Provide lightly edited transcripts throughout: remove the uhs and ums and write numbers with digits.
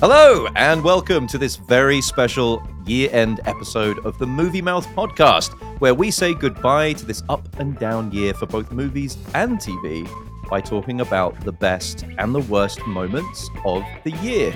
Hello, and welcome to this very special year-end episode of the Movie Mouth Podcast, where we say goodbye to this up and down year for both movies and TV by talking about the best and the worst moments of the year.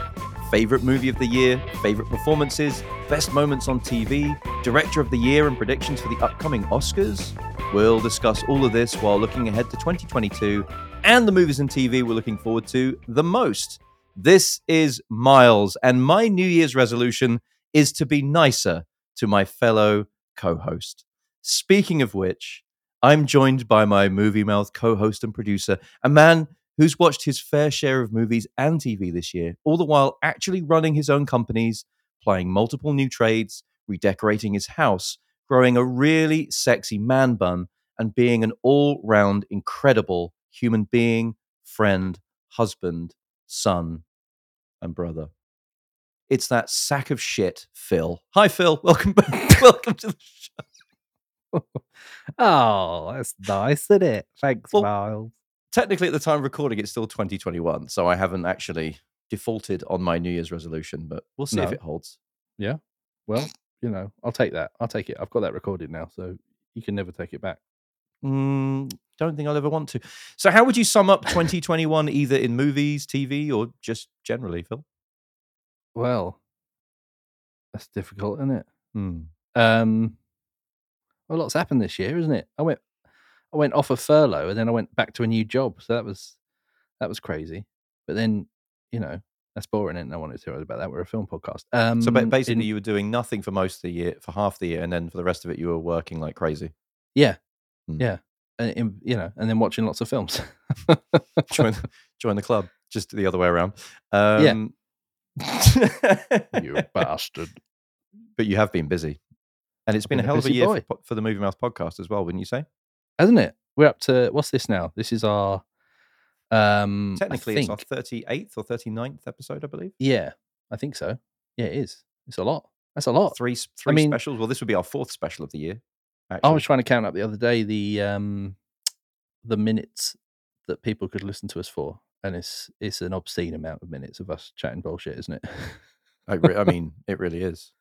Favorite movie of the year, favorite performances, best moments on TV, director of the year and predictions for the upcoming Oscars. We'll discuss all of this while looking ahead to 2022 and the movies and TV we're looking forward to the most. This is Miles, and my New Year's resolution is to be nicer to my fellow co-host. Speaking of which, I'm joined by my Movie Mouth co-host and producer, a man who's watched his fair share of movies and TV this year, all the while actually running his own companies, plying multiple new trades, redecorating his house, growing a really sexy man bun, and being an all-round incredible human being, friend, husband, son, and brother. It's that sack of shit, Phil. Hi, Phil. Welcome back. Welcome to the show. Oh, that's nice, isn't it? Thanks, well, Miles. Technically, at the time of recording, it's still 2021, so I haven't actually defaulted on my New Year's resolution, but we'll see if it holds. Yeah. Well, you know, I'll take that. I'll take it. I've got that recorded now, so you can never take it back. Don't think I'll ever want to. So how would you sum up 2021, either in movies, TV, or just generally, Phil? Well, that's difficult, isn't it? Well, lots happened this year, isn't it? I went off a furlough, and then I went back to a new job. So that was crazy. But then, you know, that's boring, isn't it? No one is serious about that. We're a film podcast. So basically, you were doing nothing for most of the year, for half the year, and then for the rest of it, you were working like crazy. Yeah, yeah, and, you know, and then watching lots of films. join the club, just the other way around. You bastard! But you have been busy, and it's been a hell of a year for the Movie Mouth podcast as well, wouldn't you say? Hasn't it? We're up to, what's this now? This is our... technically, it's our 38th or 39th episode, I believe. Yeah, I think so. Yeah, it is. It's a lot. That's a lot. Three specials. Well, this would be our fourth special of the year, actually. I was trying to count up the other day the minutes that people could listen to us for, and it's an obscene amount of minutes of us chatting bullshit, isn't it? I mean, it really is.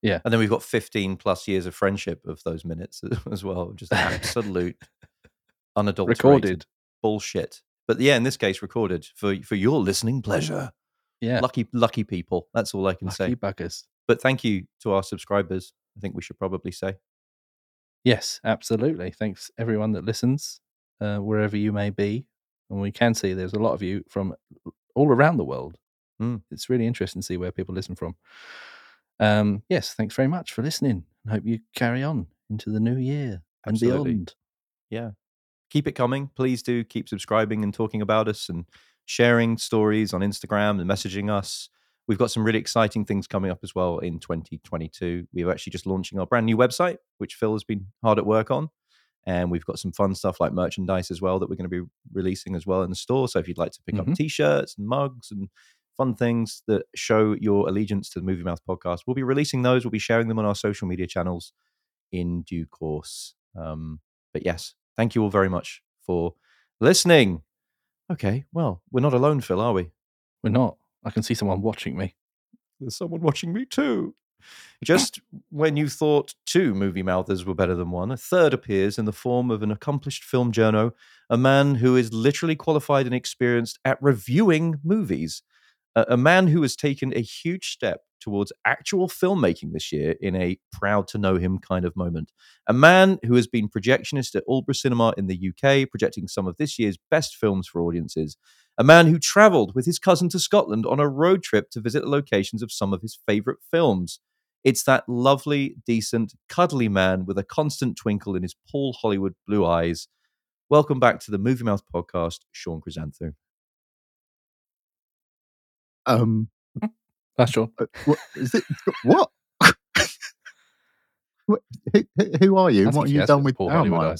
Yeah, and then we've got 15 plus years of friendship of those minutes as well, just absolute unadulterated recorded bullshit. But yeah, in this case, recorded for your listening pleasure. Yeah, lucky people. That's all I can say. Lucky buggers. But thank you to our subscribers. I think we should probably say. Yes, absolutely. Thanks everyone that listens, wherever you may be, and we can see there's a lot of you from all around the world. It's really interesting to see where people listen from. Yes, thanks very much for listening. I hope you carry on into the new year and beyond. Yeah. Keep it coming. Please do keep subscribing and talking about us and sharing stories on Instagram and messaging us. We've got some really exciting things coming up as well in 2022. We're actually just launching our brand new website, which Phil has been hard at work on. And we've got some fun stuff like merchandise as well that we're going to be releasing as well in the store. So if you'd like to pick up T-shirts and mugs and fun things that show your allegiance to the Movie Mouth podcast, we'll be releasing those. We'll be sharing them on our social media channels in due course. But yes, thank you all very much for listening. Okay, well, we're not alone, Phil, are we? We're not. I can see someone watching me. There's someone watching me too. Just when you thought two movie mouthers were better than one, a third appears in the form of an accomplished film journo, a man who is literally qualified and experienced at reviewing movies. A man who has taken a huge step towards actual filmmaking this year in a proud to know him kind of moment. A man who has been projectionist at Aldborough Cinema in the UK, projecting some of this year's best films for audiences. A man who travelled with his cousin to Scotland on a road trip to visit the locations of some of his favourite films. It's that lovely, decent, cuddly man with a constant twinkle in his Paul Hollywood blue eyes. Welcome back to the Movie Mouth podcast, Sean Chrysanthou. That's Sean. What is it? What? Who are you? What have you done with Paul Hollywood?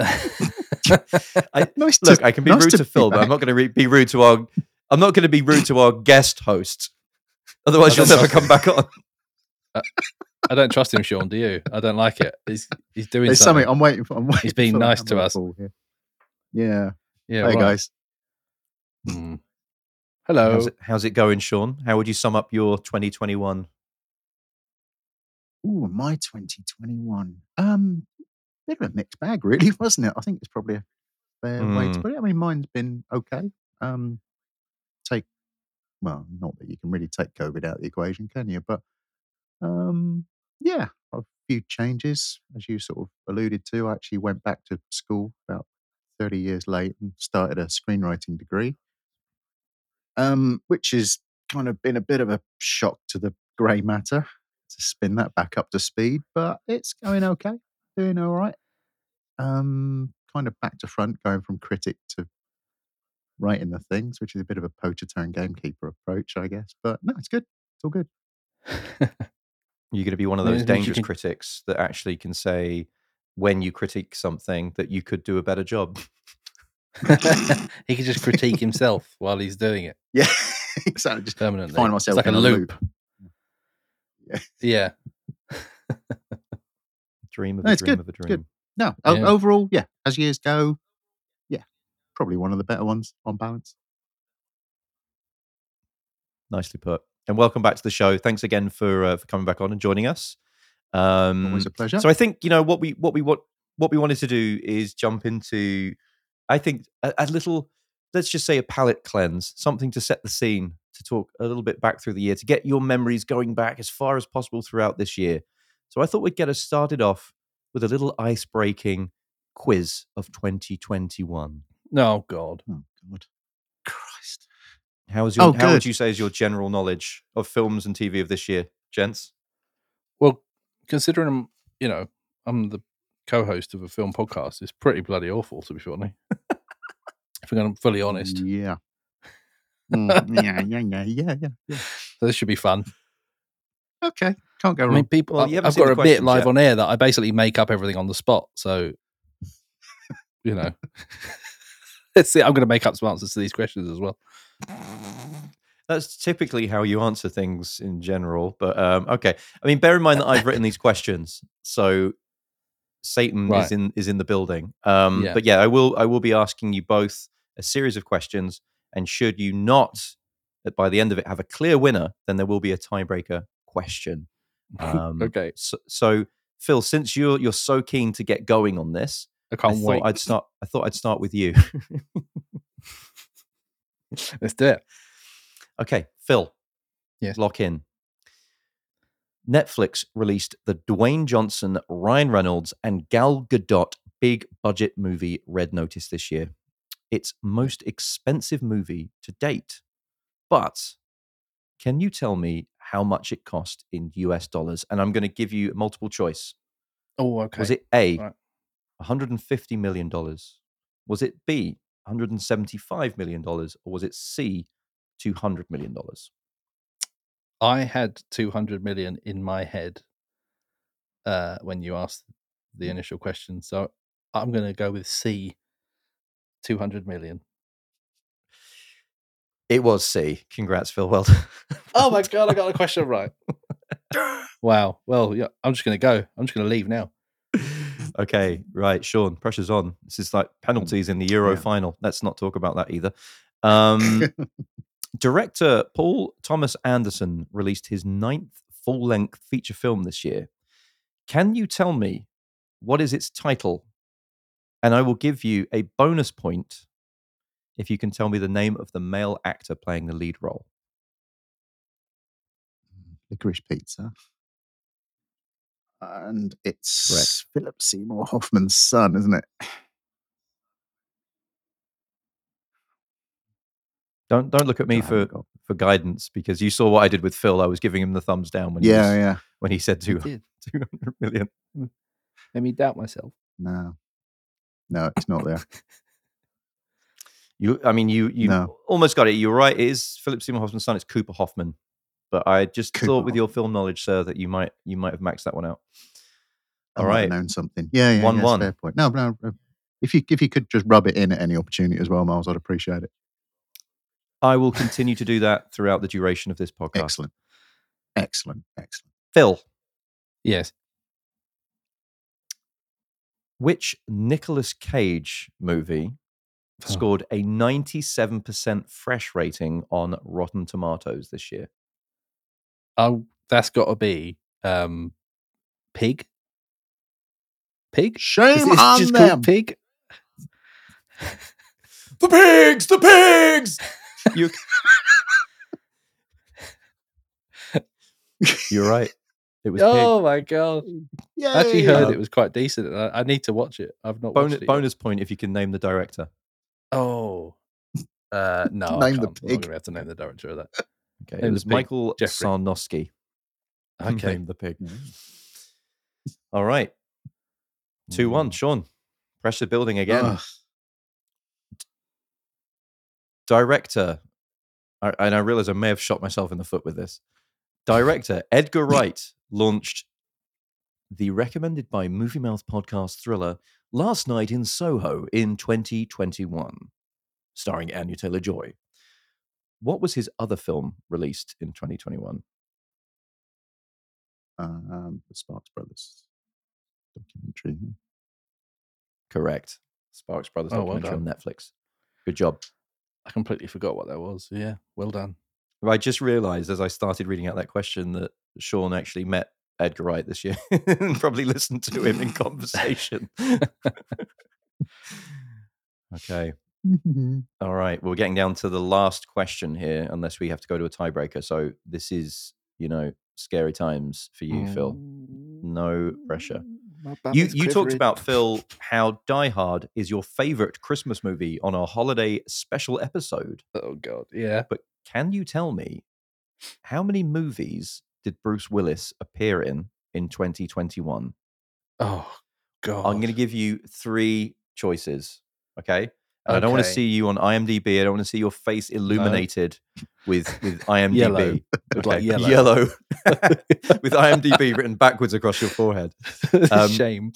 I can be nice rude to Phil, but I'm not going to be rude to our. I'm not going to be rude to our guest host. Otherwise, you'll never come back on. I don't trust him, Sean. Do you? I don't like it. He's doing. There's something. I'm waiting for. He's being nice to us. Yeah. Yeah. Hey, guys. Hello. How's it going, Sean? How would you sum up your 2021? Ooh, my 2021. Bit of a mixed bag, really, wasn't it? I think it's probably a fair way to put it. I mean, mine's been okay. Well, not that you can really take COVID out of the equation, can you? But yeah, a few changes, as you sort of alluded to. I actually went back to school about 30 years late and started a screenwriting degree, which has kind of been a bit of a shock to the grey matter to spin that back up to speed. But it's going okay, doing all right. Kind of back to front, going from critic to writing the things, which is a bit of a poacher turn gamekeeper approach, I guess. But no, it's good. It's all good. You're going to be one of those dangerous critics that actually can say, when you critique something, that you could do a better job. He could just critique himself while he's doing it. Yeah, exactly. Just permanently. Find myself it's like in a loop. Yeah. Dream of a dream. No, yeah. Overall, yeah. As years go, probably one of the better ones on balance. Nicely put. And welcome back to the show. Thanks again for coming back on and joining us. Always a pleasure. So I think, you know, what we wanted to do is jump into, I think, a little, let's just say a palate cleanse, something to set the scene, to talk a little bit back through the year, to get your memories going back as far as possible throughout this year. So I thought we'd get us started off with a little ice-breaking quiz of 2021. Oh, God. Oh, God. Christ. How would you say is your general knowledge of films and TV of this year, gents? Well, considering, you know, I'm the co-host of a film podcast, it's pretty bloody awful, to be funny. If I'm fully honest. Yeah. Yeah. So this should be fun. Okay. Can't go wrong. I mean, people, well, I've got a bit live on air that I basically make up everything on the spot. So, you know. Let's see. I'm going to make up some answers to these questions as well. That's typically how you answer things in general. But, okay. I mean, bear in mind that I've written these questions. So Satan is in the building. But yeah, I will be asking you both a series of questions. And should you not, by the end of it, have a clear winner, then there will be a tiebreaker question. Okay. So, Phil, since you're so keen to get going on this, I can't wait. I thought I'd start with you. Let's do it. Okay, Phil. Yes. Lock in. Netflix released the Dwayne Johnson, Ryan Reynolds, and Gal Gadot big budget movie Red Notice this year. It's most expensive movie to date. But can you tell me how much it cost in US dollars? And I'm going to give you multiple choice. Oh, okay. Was it A, $150 million? Was it B, $175 million? Or was it C, $200 million? I had $200 million in my head when you asked the initial question. So I'm going to go with C, $200 million. It was C. Congrats, Phil. Well done. Oh, my God. I got the question right. Wow. Well, yeah, I'm just going to go. I'm just going to leave now. Okay, right, Sean, pressure's on. This is like penalties in the Euro final. Let's not talk about that either. Director Paul Thomas Anderson released his 9th full-length feature film this year. Can you tell me what is its title? And I will give you a bonus point if you can tell me the name of the male actor playing the lead role. Licorice Pizza. And it's correct. Philip Seymour Hoffman's son, isn't it? Don't look at me for guidance, because you saw what I did with Phil. I was giving him the thumbs down when he said 200 million. Let me doubt myself. No, it's not there. You almost got it. You're right. It is Philip Seymour Hoffman's son. It's Cooper Hoffman. But I just thought with your film knowledge, sir, that you might have maxed that one out. All right, known something. Yeah, 1-1. Fair point. No. If you could just rub it in at any opportunity as well, Miles, I'd appreciate it. I will continue to do that throughout the duration of this podcast. Excellent. Phil, yes. Which Nicolas Cage movie scored a 97% fresh rating on Rotten Tomatoes this year. Oh, that's got to be Pig. Pig? Shame on just them. Pig. The pigs. The pigs. You're right. It was. Oh Pig. My god! Yay. I actually heard it was quite decent. I need to watch it. I've not watched it. Bonus point if you can name the director. Oh, no! Name the pig. I'm going to have to name the director of that. Okay, it was Michael Sarnowski. Okay, name the pig. All right, 2-1. Sean, pressure building again. Director, and I realize I may have shot myself in the foot with this. Director Edgar Wright launched the recommended by Movie Mouth Podcast thriller Last Night in Soho in 2021, starring Anya Taylor-Joy. What was his other film released in 2021? The Sparks Brothers documentary. Correct. Sparks Brothers documentary on Netflix. Good job. I completely forgot what that was. Yeah, well done. I just realized as I started reading out that question that Sean actually met Edgar Wright this year and probably listened to him in conversation. Okay. All right. Well, we're getting down to the last question here, unless we have to go to a tiebreaker. So this is, scary times for you, Phil. No pressure. You talked about, Phil, how Die Hard is your favorite Christmas movie on our holiday special episode. Oh, God. Yeah. But can you tell me how many movies did Bruce Willis appear in 2021? Oh, God. I'm going to give you three choices, okay? And I don't want to see you on IMDb. I don't want to see your face illuminated with IMDb. Yellow. Okay. Like yellow. With IMDb written backwards across your forehead. Shame.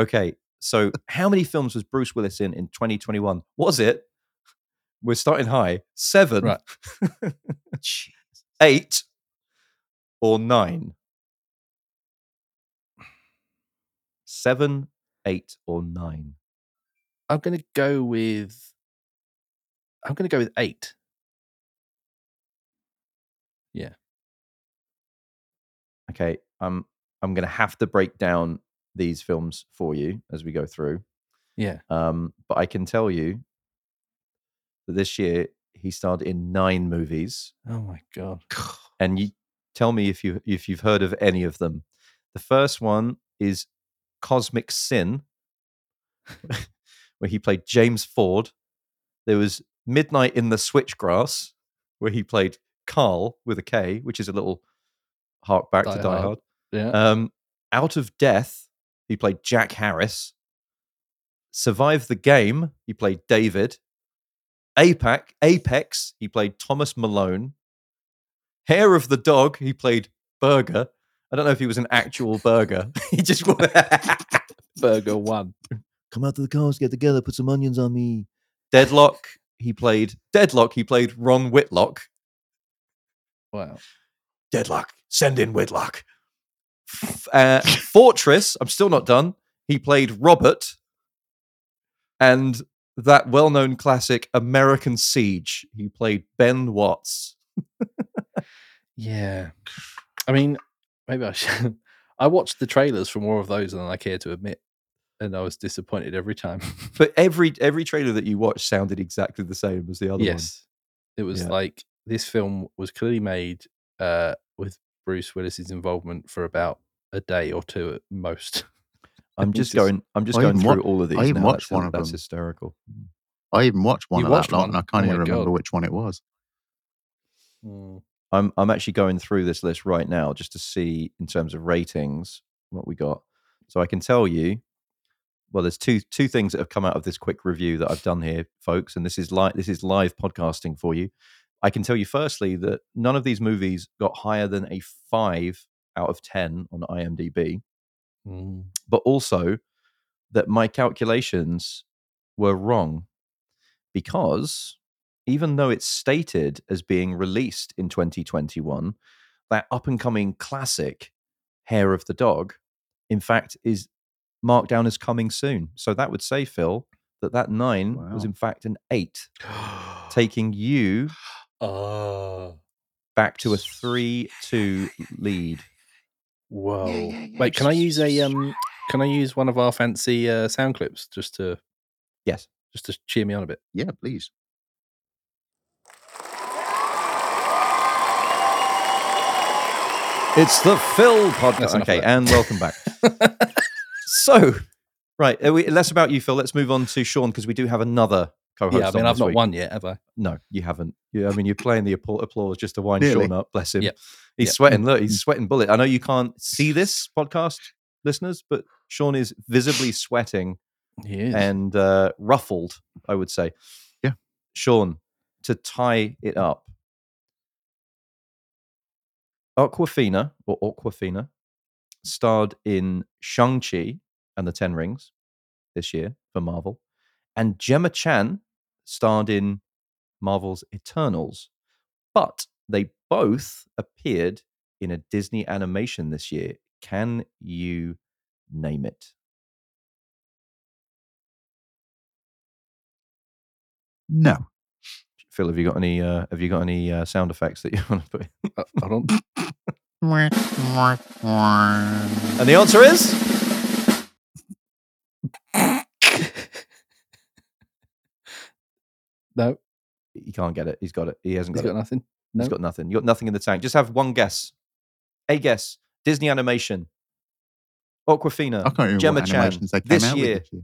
Okay, so how many films was Bruce Willis in 2021? Was it? We're starting high. 7, right. 8, or 9? 7, 8, or 9? I'm going to go with 8. Yeah. Okay. I'm going to have to break down these films for you as we go through. Yeah. But I can tell you that this year he starred in 9 movies. Oh my God. And you tell me if you've heard of any of them. The first one is Cosmic Sin. Where he played James Ford. There was Midnight in the Switchgrass, where he played Carl with a K, which is a little hark back to Die Hard. Yeah. Out of Death, he played Jack Harris. Survive the Game, he played David. Apex, he played Thomas Malone. Hair of the Dog, he played Burger. I don't know if he was an actual burger. He just won. Burger 1. Come out to the cars, get together, put some onions on me. Deadlock, he played Ron Whitlock. Wow. Deadlock, send in Whitlock. Fortress, I'm still not done. He played Robert. And that well-known classic, American Siege, he played Ben Watts. Yeah. I mean, maybe I should. I watched the trailers for more of those than I care to admit. And I was disappointed every time. But every trailer that you watched sounded exactly the same as the other one. Yes. It was like this film was clearly made with Bruce Willis's involvement for about a day or two at most. I'm just going through all of these. I even watched one of them. That's hysterical. I even watched one of that lot, and I can't even remember which one it was. I'm actually going through this list right now just to see in terms of ratings what we got. So I can tell you. Well, there's two things that have come out of this quick review that I've done here, folks, and this is live podcasting for you. I can tell you, firstly, that none of these movies got higher than a 5 out of 10 on IMDb, but also that my calculations were wrong because even though it's stated as being released in 2021, that up-and-coming classic, Hair of the Dog, in fact, is marked down as coming soon. So that would say, Phil, that 9 was in fact an 8, taking you back to a 3-2 lead. Whoa! Wait, can I use a Can I use one of our fancy sound clips just to? Yes, just to cheer me on a bit. Yeah, please. It's the Phil podcast. Okay, and welcome back. So, right, less about you, Phil. Let's move on to Sean, because we do have another co-host. Yeah, I mean, I've not won yet, have I? No, you haven't. I mean, you're playing the applause just to wind Sean up. Bless him. Yep. He's sweating. Look, he's sweating bullet. I know you can't see this podcast, listeners, but Sean is visibly sweating and ruffled, I would say. Yeah. Sean, to tie it up, Awkwafina starred in Shang-Chi and the Ten Rings this year for Marvel, and Gemma Chan starred in Marvel's Eternals, but they both appeared in a Disney animation this year. Can you name it? No. Phil, have you got any? Have you got any sound effects that you want to put in? Hold on. And the answer is no. He can't get it. He's got it. He hasn't got it. He's got nothing. No. He's got nothing. You got nothing in the tank. Just have one guess. A guess. Disney animation. Awkwafina. I can't remember what animations they came out with this year.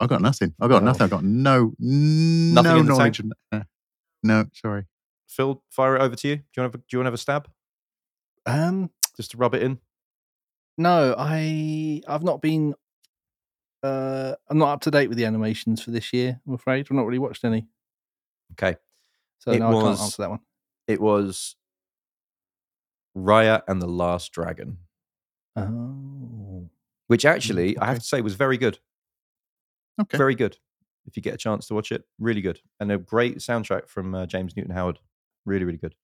I got nothing. I got no knowledge. No, sorry. Phil, fire it over to you. Do you want to have a stab? Just to rub it in. No, I've not been. I'm not up to date with the animations for this year, I'm afraid. I've not really watched any. Okay, so I can't answer that one. It was Raya and the Last Dragon. Oh, which actually I have to say was very good. Okay. Very good. If you get a chance to watch it, really good. And a great soundtrack from James Newton Howard. Really, really good.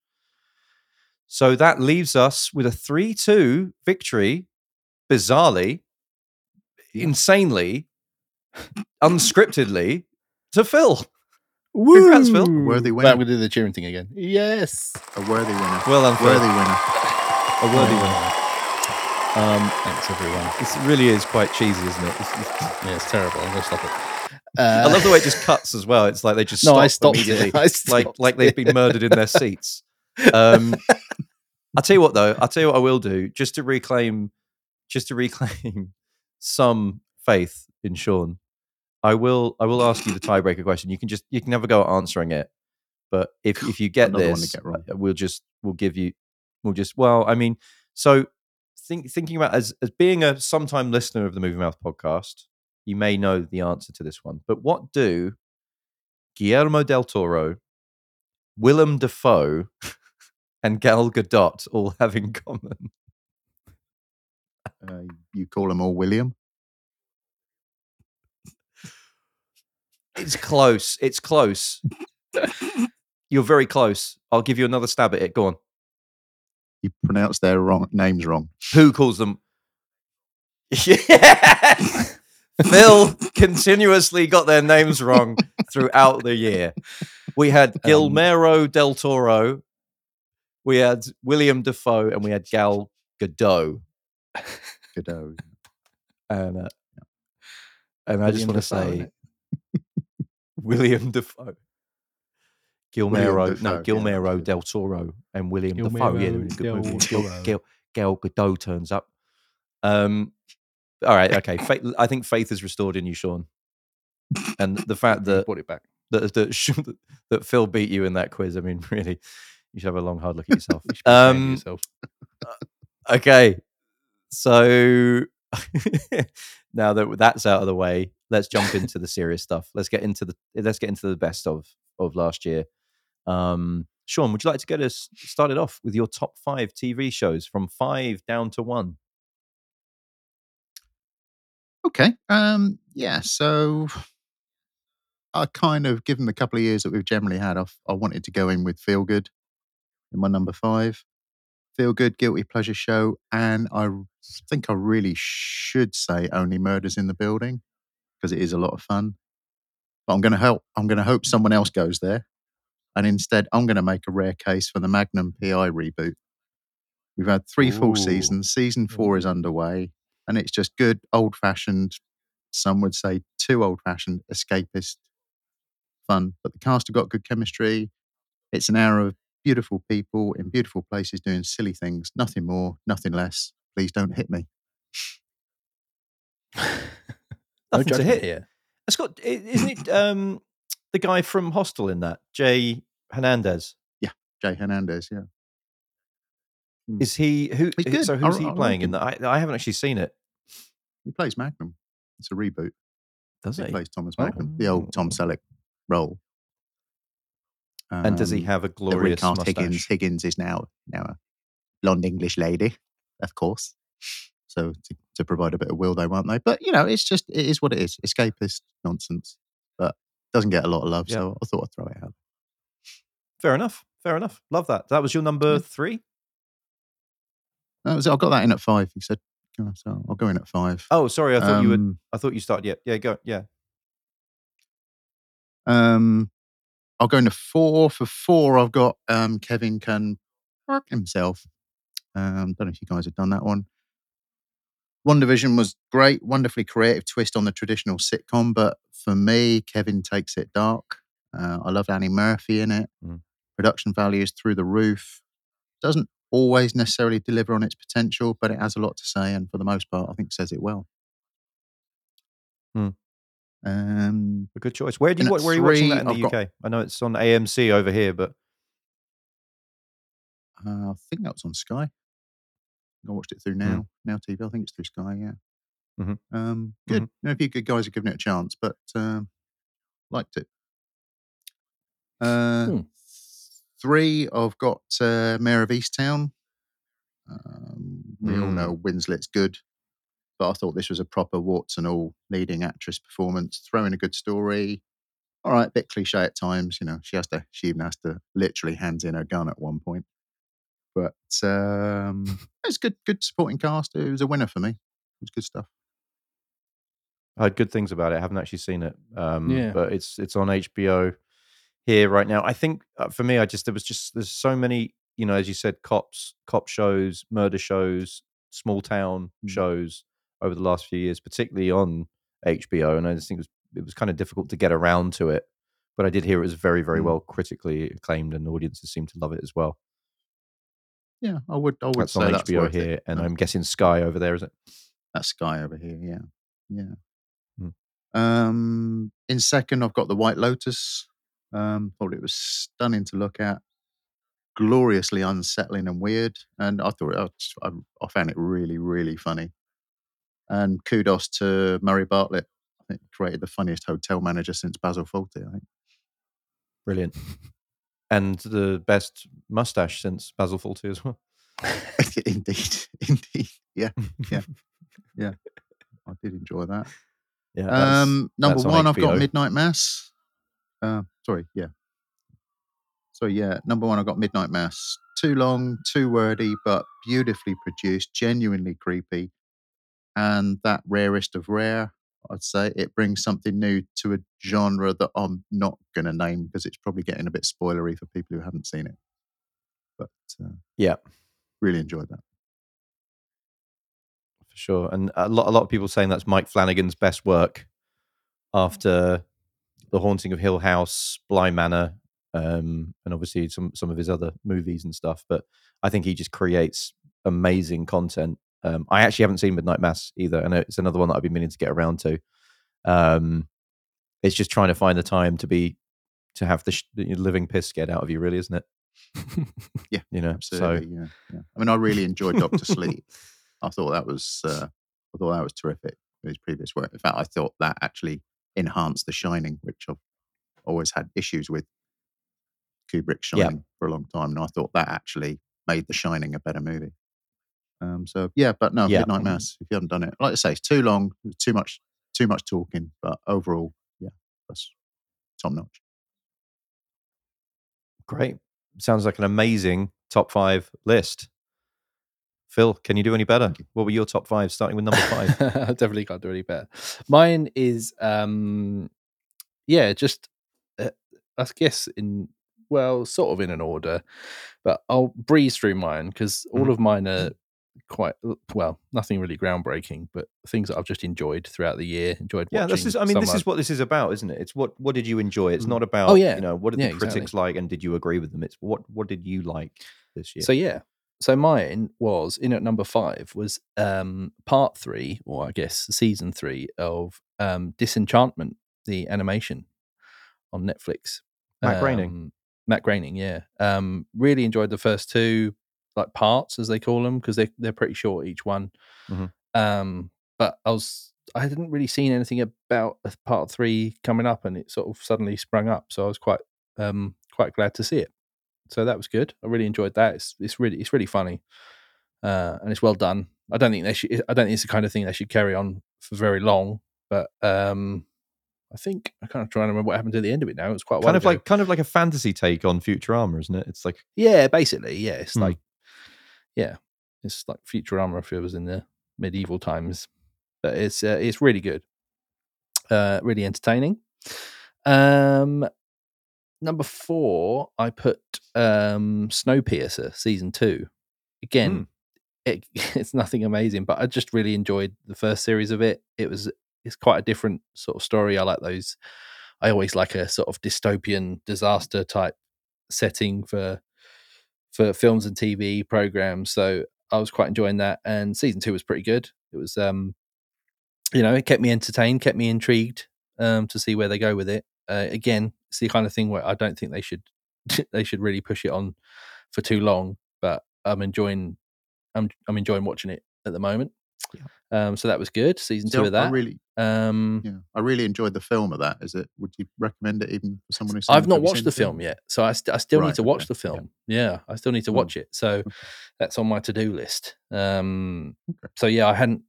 So that leaves us with a 3-2 victory, bizarrely, insanely, unscriptedly, to Phil. Woo! Congrats, Phil. A worthy winner. Right, we'll do the cheering thing again. Yes. A worthy winner. Well done, Phil. Worthy winner. A worthy winner. Thanks everyone. It really is quite cheesy, isn't it? It's terrible. I'm going to stop it. I love the way it just cuts as well. It's like they just stop immediately. Like they've been murdered in their seats. I'll tell you what, though. I'll tell you what I will do just to reclaim some faith in Sean. I will ask you the tiebreaker question. You can have a go at answering it, but if you get this, we'll give you. Thinking about as being a sometime listener of the Movie Mouth podcast, you may know the answer to this one. But what do Guillermo del Toro, Willem Dafoe, and Gal Gadot all have in common? You call them all William? It's close. It's close. You're very close. I'll give you another stab at it. Go on. You pronounce their names wrong. Who calls them? Yes! Phil continuously got their names wrong throughout the year. We had Guillermo del Toro, we had William Dafoe, and we had Gal Gadot. And I just want to say, William Dafoe. Guillermo del Toro and William Dafoe. Yeah, they're in a good movie. Gal Gadot turns up. All right, okay. I think faith is restored in you, Sean. And the fact that brought it back. That Phil beat you in that quiz. I mean, really, you should have a long, hard look at yourself. Okay, so now that that's out of the way, let's jump into the serious stuff. Let's get into the best of last year. Sean, would you like to get us started off with your top 5 TV shows from 5 down to 1? Okay. Yeah, so I kind of, given the couple of years that we've generally had, I wanted to go in with Feel Good in my number 5. Feel Good, guilty pleasure show, and I think I really should say Only Murders in the Building. because it is a lot of fun. But I'm going to hope someone else goes there. And instead, I'm going to make a rare case for the Magnum PI reboot. We've had three full seasons. Season 4 is underway. And it's just good, old-fashioned, some would say too old-fashioned, escapist fun. But the cast have got good chemistry. It's an hour of beautiful people in beautiful places doing silly things. Nothing more, nothing less. Please don't hit me. Nothing to hit here. It's got, isn't it... the guy from Hostel in that, Jay Hernandez. Yeah, Jay Hernandez, yeah. Is he... who? So who's he playing in that? I haven't actually seen it. He plays Magnum. It's a reboot. Does he? He plays Thomas Magnum, the old Tom Selleck role. And does he have a glorious mustache? Higgins is now a blonde English lady, of course. So to provide a bit of will, though, won't they? But, you know, it is what it is. Escapist nonsense. But... doesn't get a lot of love, so I thought I'd throw it out. Fair enough. Love that. That was your number 3? That was it. I got that in at 5, you said. So I'll go in at 5. Oh, sorry. I thought you would. I thought you started. Yeah, go. Yeah. I'll go into 4. For 4, I've got Kevin Can Work Himself. Don't know if you guys have done that one. WandaVision was great, wonderfully creative twist on the traditional sitcom, but for me, Kevin takes it dark. I love Annie Murphy in it. Production value is through the roof. Doesn't always necessarily deliver on its potential, but it has a lot to say, and for the most part, I think says it well. A good choice. Where are you watching that in the UK? I know it's on AMC over here, but... I think that was on Sky. I watched it through Now TV. I think it's through Sky, yeah. Mm-hmm. Good. Mm-hmm. A few good guys have given it a chance, but liked it. 3, I've got Mayor of Easttown. We all know Winslet's good, but I thought this was a proper warts and all leading actress performance. Throw in a good story. All right, a bit cliche at times. You know, she even has to literally hands in her gun at one point. But it's good supporting cast. It was a winner for me. It was good stuff. I heard good things about it. I haven't actually seen it, but it's on HBO here right now. I think for me, there's so many, you know, as you said, cop shows, murder shows, small town shows over the last few years, particularly on HBO. And I just think it was kind of difficult to get around to it. But I did hear it was very, very well critically acclaimed, and audiences seem to love it as well. Yeah, I would that's say on that's HBO here, it. And I'm guessing Sky over there, is it? That's Sky over here, yeah. In second, I've got The White Lotus. Thought it was stunning to look at, gloriously unsettling and weird, and I found it really, really funny. And kudos to Murray Bartlett. I think created the funniest hotel manager since Basil Fawlty. I think brilliant. And the best mustache since Basil Fawlty as well. Indeed. Yeah. I did enjoy that. Yeah. Number 1, I've got Midnight Mass. Number 1, I've got Midnight Mass. Too long, too wordy, but beautifully produced, genuinely creepy. And that rarest of rare. I'd say it brings something new to a genre that I'm not going to name because it's probably getting a bit spoilery for people who haven't seen it. But really enjoyed that. For sure. And a lot of people saying that's Mike Flanagan's best work after The Haunting of Hill House, Bly Manor, and obviously some of his other movies and stuff. But I think he just creates amazing content. I actually haven't seen Midnight Mass either, and it's another one that I've been meaning to get around to. It's just trying to find the time to have the living piss scared out of you, really, isn't it? Yeah, you know, absolutely. So. Yeah. I mean, I really enjoyed Doctor Sleep. I thought that was terrific. His previous work, in fact, I thought that actually enhanced The Shining, which I've always had issues with Kubrick's Shining for a long time, and I thought that actually made The Shining a better movie. Midnight Mass, if you haven't done it. Like I say, it's too long, too much talking, but overall, that's top notch. Great. Sounds like an amazing top 5 list. Phil, can you do any better? What were your top five, starting with number five? I definitely can't do any better. Mine is, I guess sort of in an order, but I'll breeze through mine because all of mine are quite, nothing really groundbreaking, but things that I've just enjoyed throughout the year, watching. This is what this is about, isn't it? It's what did you enjoy? It's not about, what did the critics like and did you agree with them? It's what did you like this year? So, yeah. So mine was, in at number five, was part three, or I guess season three, of Disenchantment, the animation on Netflix. Matt Groening, yeah. Really enjoyed the first two, like, parts, as they call them, because they're pretty short, each one. Mm-hmm. But I hadn't really seen anything about part three coming up, and it sort of suddenly sprung up. So I was quite glad to see it. So that was good. I really enjoyed that. It's really funny, and it's well done. I don't think it's the kind of thing they should carry on for very long. But I think I kind of trying to remember what happened to the end of it now. It's quite kind of like a fantasy take on Futurama, isn't it? It's like it's like Futurama if it was in the medieval times. But it's really good, really entertaining. Number four, I put Snowpiercer season two. Again, it's nothing amazing, but I just really enjoyed the first series of it. It's quite a different sort of story. I like those. I always like a sort of dystopian disaster type setting for films and TV programs. So I was quite enjoying that, and season two was pretty good. It was, it kept me entertained, kept me intrigued to see where they go with it. Again, it's the kind of thing where I don't think they should really push it on for too long. But I'm enjoying watching it at the moment. Yeah. So that was good. Season two of that. I really enjoyed the film of that. Is it? Would you recommend it even for someone who's? I've not watched the film yet, so I still need to watch the film. Yeah, I still need to watch it. So that's on my to-do list. So yeah,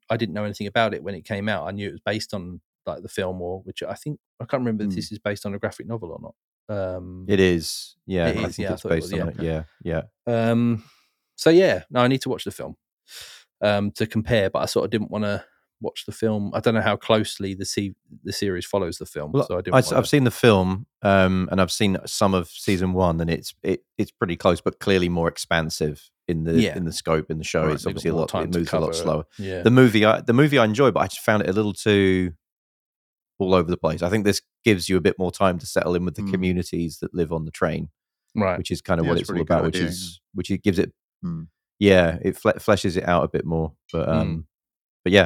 I didn't know anything about it when it came out. I knew it was based on, like, the film, or which I think I can't remember if this is based on a graphic novel or not. It is, yeah. It is, I think it's based on it. Yeah. I need to watch the film to compare, but I sort of didn't want to watch the film. I don't know how closely the series follows the film. Well, so I didn't. I've seen the film, and I've seen some of season one, and it's pretty close, but clearly more expansive in the scope in the show. Right, it's obviously it moves a lot slower. Yeah. The movie I enjoy, but I just found it a little too all over the place. I think this gives you a bit more time to settle in with the communities that live on the train, right? Which is kind of what it's all about. Which it gives it, it fleshes it out a bit more. But a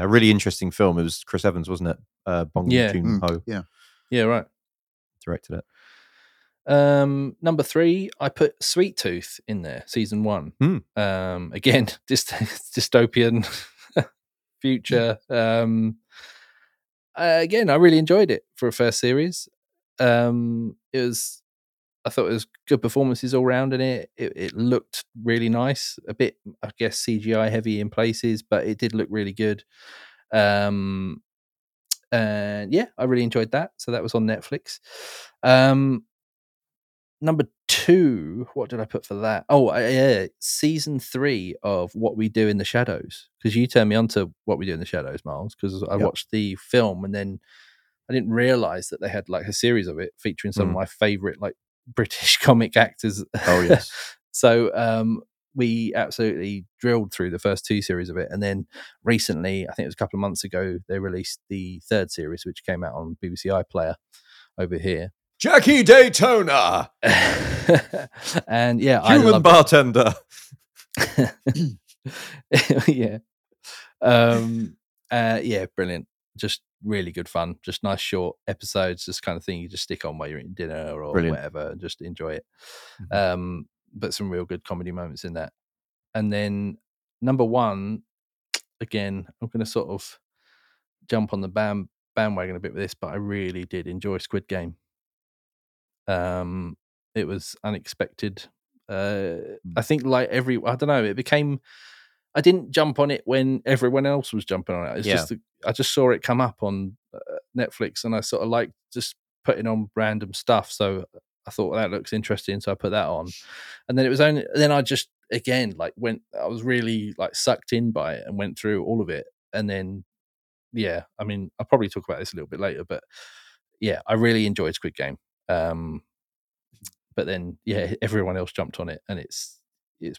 really interesting film. It was Chris Evans, wasn't it? Bong Joon Ho. Yeah, right. Directed it. Number three, I put Sweet Tooth in there, season one. Again, dystopian future. Again, I really enjoyed it for a first series. I thought it was good performances all round in it. It looked really nice, a bit, I guess, CGI heavy in places, but it did look really good. I really enjoyed that. So that was on Netflix. Number two, what did I put for that? Season three of What We Do in the Shadows, because you turned me on to What We Do in the Shadows, Miles, because I watched the film and then I didn't realise that they had, like, a series of it featuring some of my favourite, like, British comic actors. Oh, yes. So we absolutely drilled through the first two series of it, and then recently, I think it was a couple of months ago, they released the third series, which came out on BBC iPlayer over here. Jackie Daytona and human bartender. Brilliant. Just really good fun. Just nice short episodes. This kind of thing you just stick on while you're eating dinner or whatever, and just enjoy it. But some real good comedy moments in that. And then number one, again, I'm going to sort of jump on the bandwagon a bit with this, but I really did enjoy Squid Game. It was unexpected. I think, like, it became, I didn't jump on it when everyone else was jumping on it. It's just, I just saw it come up on Netflix, and I sort of like just putting on random stuff. So I thought, well, that looks interesting. So I put that on, and then I again, like, I was really like sucked in by it and went through all of it. And then, yeah, I mean, I'll probably talk about this a little bit later, but yeah, I really enjoyed Squid Game. But then, yeah, everyone else jumped on it, and it's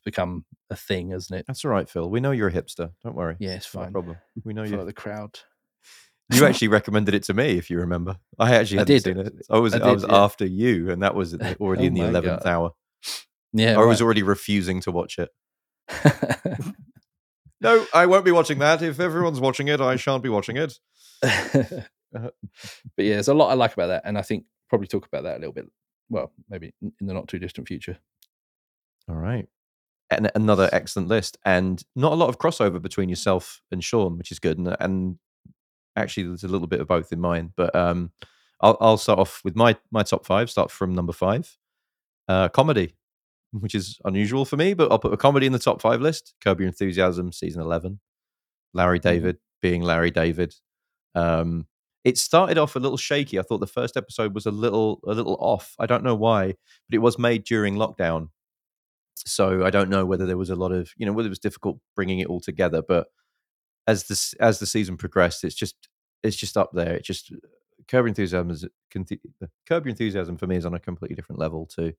become a thing, isn't it? That's all right, Phil. We know you're a hipster. Don't worry. Yeah, it's fine. No problem. We know you're like the crowd. You actually recommended it to me, if you remember. I actually hadn't seen it. I was after you, and that was already in the 11th hour. Yeah, I was already refusing to watch it. No, I won't be watching that. If everyone's watching it, I shan't be watching it. But yeah, there's a lot I like about that, and I think probably talk about that a little bit. Well, maybe in the not too distant future. All right. And another excellent list, and not a lot of crossover between yourself and Sean, which is good. And actually, there's a little bit of both in mine, but I'll start off with my top five. Start from number five, comedy, which is unusual for me, but I'll put a comedy in the top five list. Curb Your Enthusiasm, season 11. Larry David being Larry David. It started off a little shaky. I thought the first episode was a little off. I don't know why, but it was made during lockdown. So I don't know whether there was a lot of, whether it was difficult bringing it all together. But as the season progressed, it's just up there. It's just Curb Your Enthusiasm for me is on a completely different level to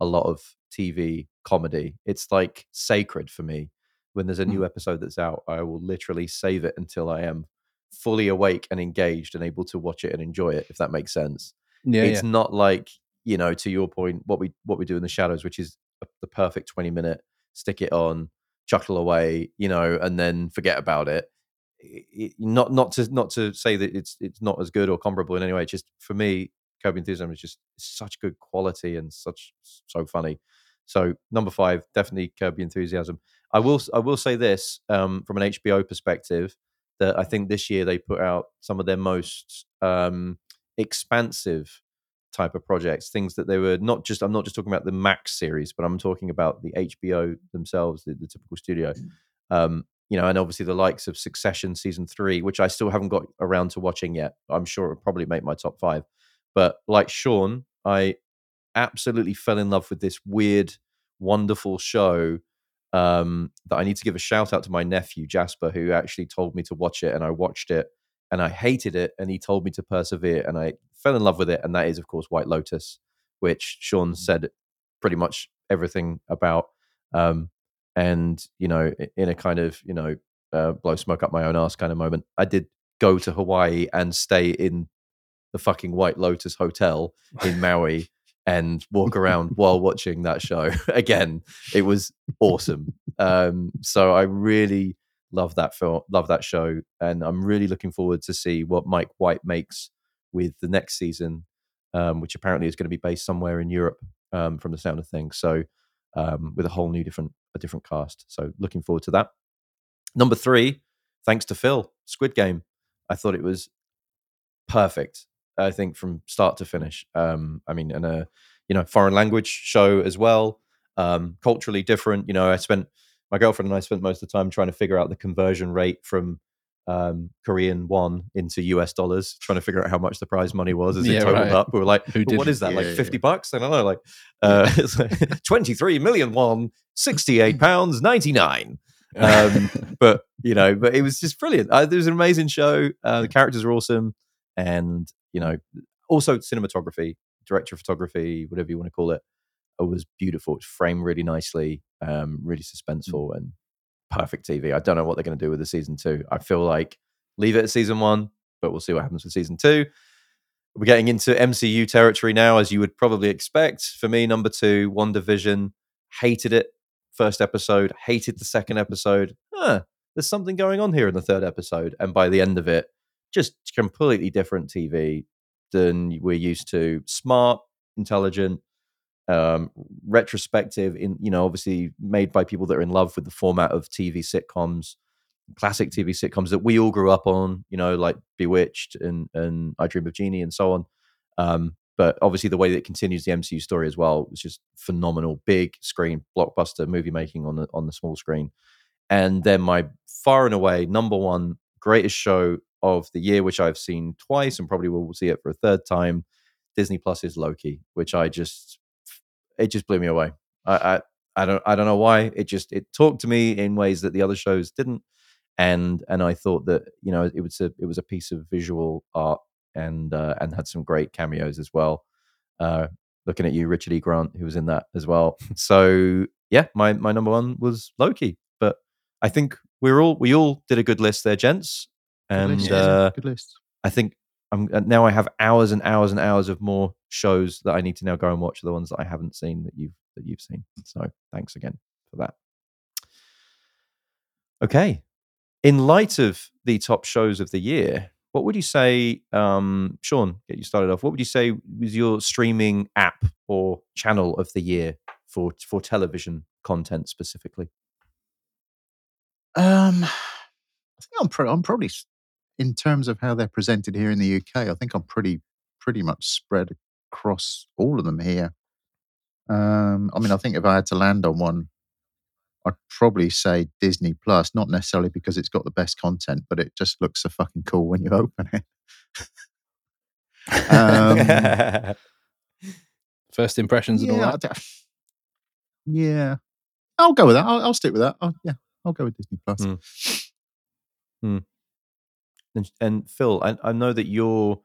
a lot of TV comedy. It's like sacred for me. When there's a new episode that's out, I will literally save it until I am fully awake and engaged and able to watch it and enjoy it, if that makes sense. Yeah, it's not like, to your point, what we do in the Shadows, which is the perfect 20 minute, stick it on, chuckle away, and then forget about it. Not to say that it's not as good or comparable in any way. It's just, for me, Curb Your Enthusiasm is just such good quality and so funny. So number five, definitely Curb Your Enthusiasm. I will say this, from an HBO perspective, that I think this year they put out some of their most expansive type of projects, things that they were I'm not just talking about the Max series, but I'm talking about the HBO themselves, the typical studio. And obviously the likes of Succession season 3, which I still haven't got around to watching yet. I'm sure it'll probably make my top five. But like Sean, I absolutely fell in love with this weird, wonderful show that I need to give a shout out to my nephew, Jasper, who actually told me to watch it, and I watched it and I hated it, and he told me to persevere, and I fell in love with it. And that is, of course, White Lotus, which Sean said pretty much everything about. And, in a kind of, blow smoke up my own ass kind of moment, I did go to Hawaii and stay in the fucking White Lotus Hotel in Maui and walk around while watching that show. Again, it was awesome. So I really love that film, love that show, and I'm really looking forward to see what Mike White makes with the next season, which apparently is going to be based somewhere in Europe, from the sound of things. So with a whole new different cast. So looking forward to that. Number three, thanks to Phil, Squid Game. I thought it was perfect. I think from start to finish. And a foreign language show as well, culturally different. My girlfriend and I spent most of the time trying to figure out the conversion rate from Korean won into US dollars, trying to figure out how much the prize money was as it totaled up. We were like, what is that? Yeah, like 50 bucks? I don't know. Like, it's like 23 million won, £68.99. But it was just brilliant. It was an amazing show. The characters were awesome. And, also cinematography, director of photography, whatever you want to call it, it was beautiful. It was framed really nicely, really suspenseful, and perfect TV. I don't know what they're going to do with the season 2. I feel like leave it at season 1, but we'll see what happens with season 2. We're getting into MCU territory now, as you would probably expect. For me, number 2, WandaVision. Hated it, first episode. Hated the second episode. There's something going on here in the third episode. And by the end of it, just completely different TV than we're used to. Smart, intelligent, retrospective, in obviously made by people that are in love with the format of TV sitcoms, classic TV sitcoms that we all grew up on, like Bewitched and I Dream of Jeannie and so on. But obviously the way that it continues the MCU story as well was just phenomenal. Big screen blockbuster movie making on the small screen. And then my far and away number one greatest show of the year, which I've seen twice and probably will see it for a third time, Disney Plus's Loki, which it just blew me away. I I don't know why. It talked to me in ways that the other shows didn't. And I thought that, you know, it was a piece of visual art and had some great cameos as well. Looking at you, Richard E. Grant, who was in that as well. So yeah, my number one was Loki. But I think we all did a good list there, gents. Good list. I think now I have hours and hours and hours of more shows that I need to now go and watch, the ones that I haven't seen that you've seen. So thanks again for that. Okay. In light of the top shows of the year, what would you say, Sean, get you started off, what would you say was your streaming app or channel of the year for television content specifically? I think I'm probably, in terms of how they're presented here in the UK, I think I'm pretty much spread across all of them here. I mean, I think if I had to land on one, I'd probably say Disney Plus, not necessarily because it's got the best content, but it just looks so fucking cool when you open it. First impressions and all that. Yeah. I'll go with that. I'll stick with that. I'll go with Disney Plus. And Phil, I know that you're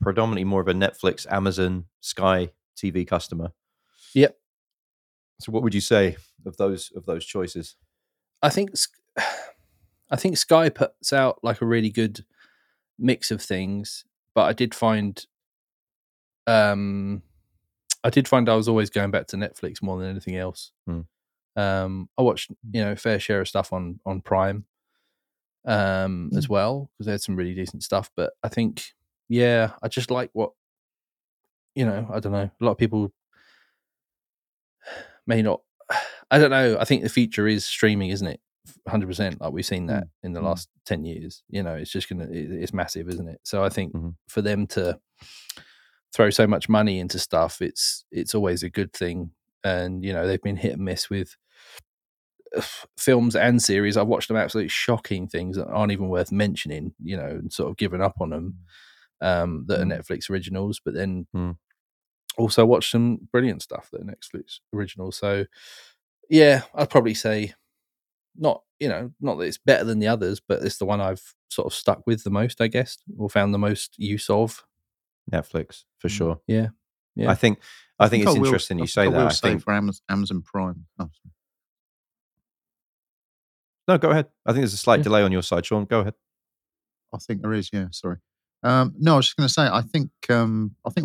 predominantly more of a Netflix, Amazon, Sky TV customer. Yep. So what would you say of those choices? I think Sky puts out like a really good mix of things, but I did find I was always going back to Netflix more than anything else. I watched, you know, a fair share of stuff on Prime as well, because they had some really decent stuff. But I think, yeah, I just like what, you know, I don't know, a lot of people may not. I don't know. I think the future is streaming, isn't it? 100%. Like, we've seen that in the last 10 years. You know, it's just it's massive, isn't it? So I think for them to throw so much money into stuff, it's always a good thing. And, you know, they've been hit and miss with films and series. I've watched them absolutely shocking things that aren't even worth mentioning, you know, and sort of given up on them, that are Netflix originals, but then also watched some brilliant stuff that are Netflix originals. So yeah, I'd probably say not that it's better than the others, but it's the one I've sort of stuck with the most, I guess, or found the most use of. Netflix for sure. Yeah. Yeah. I think it's interesting you say that. I think for Amazon Prime. Oh. No, go ahead. I think there's a slight delay on your side, Sean. Go ahead. I think there is. Yeah, sorry. No, I was just going to say, I think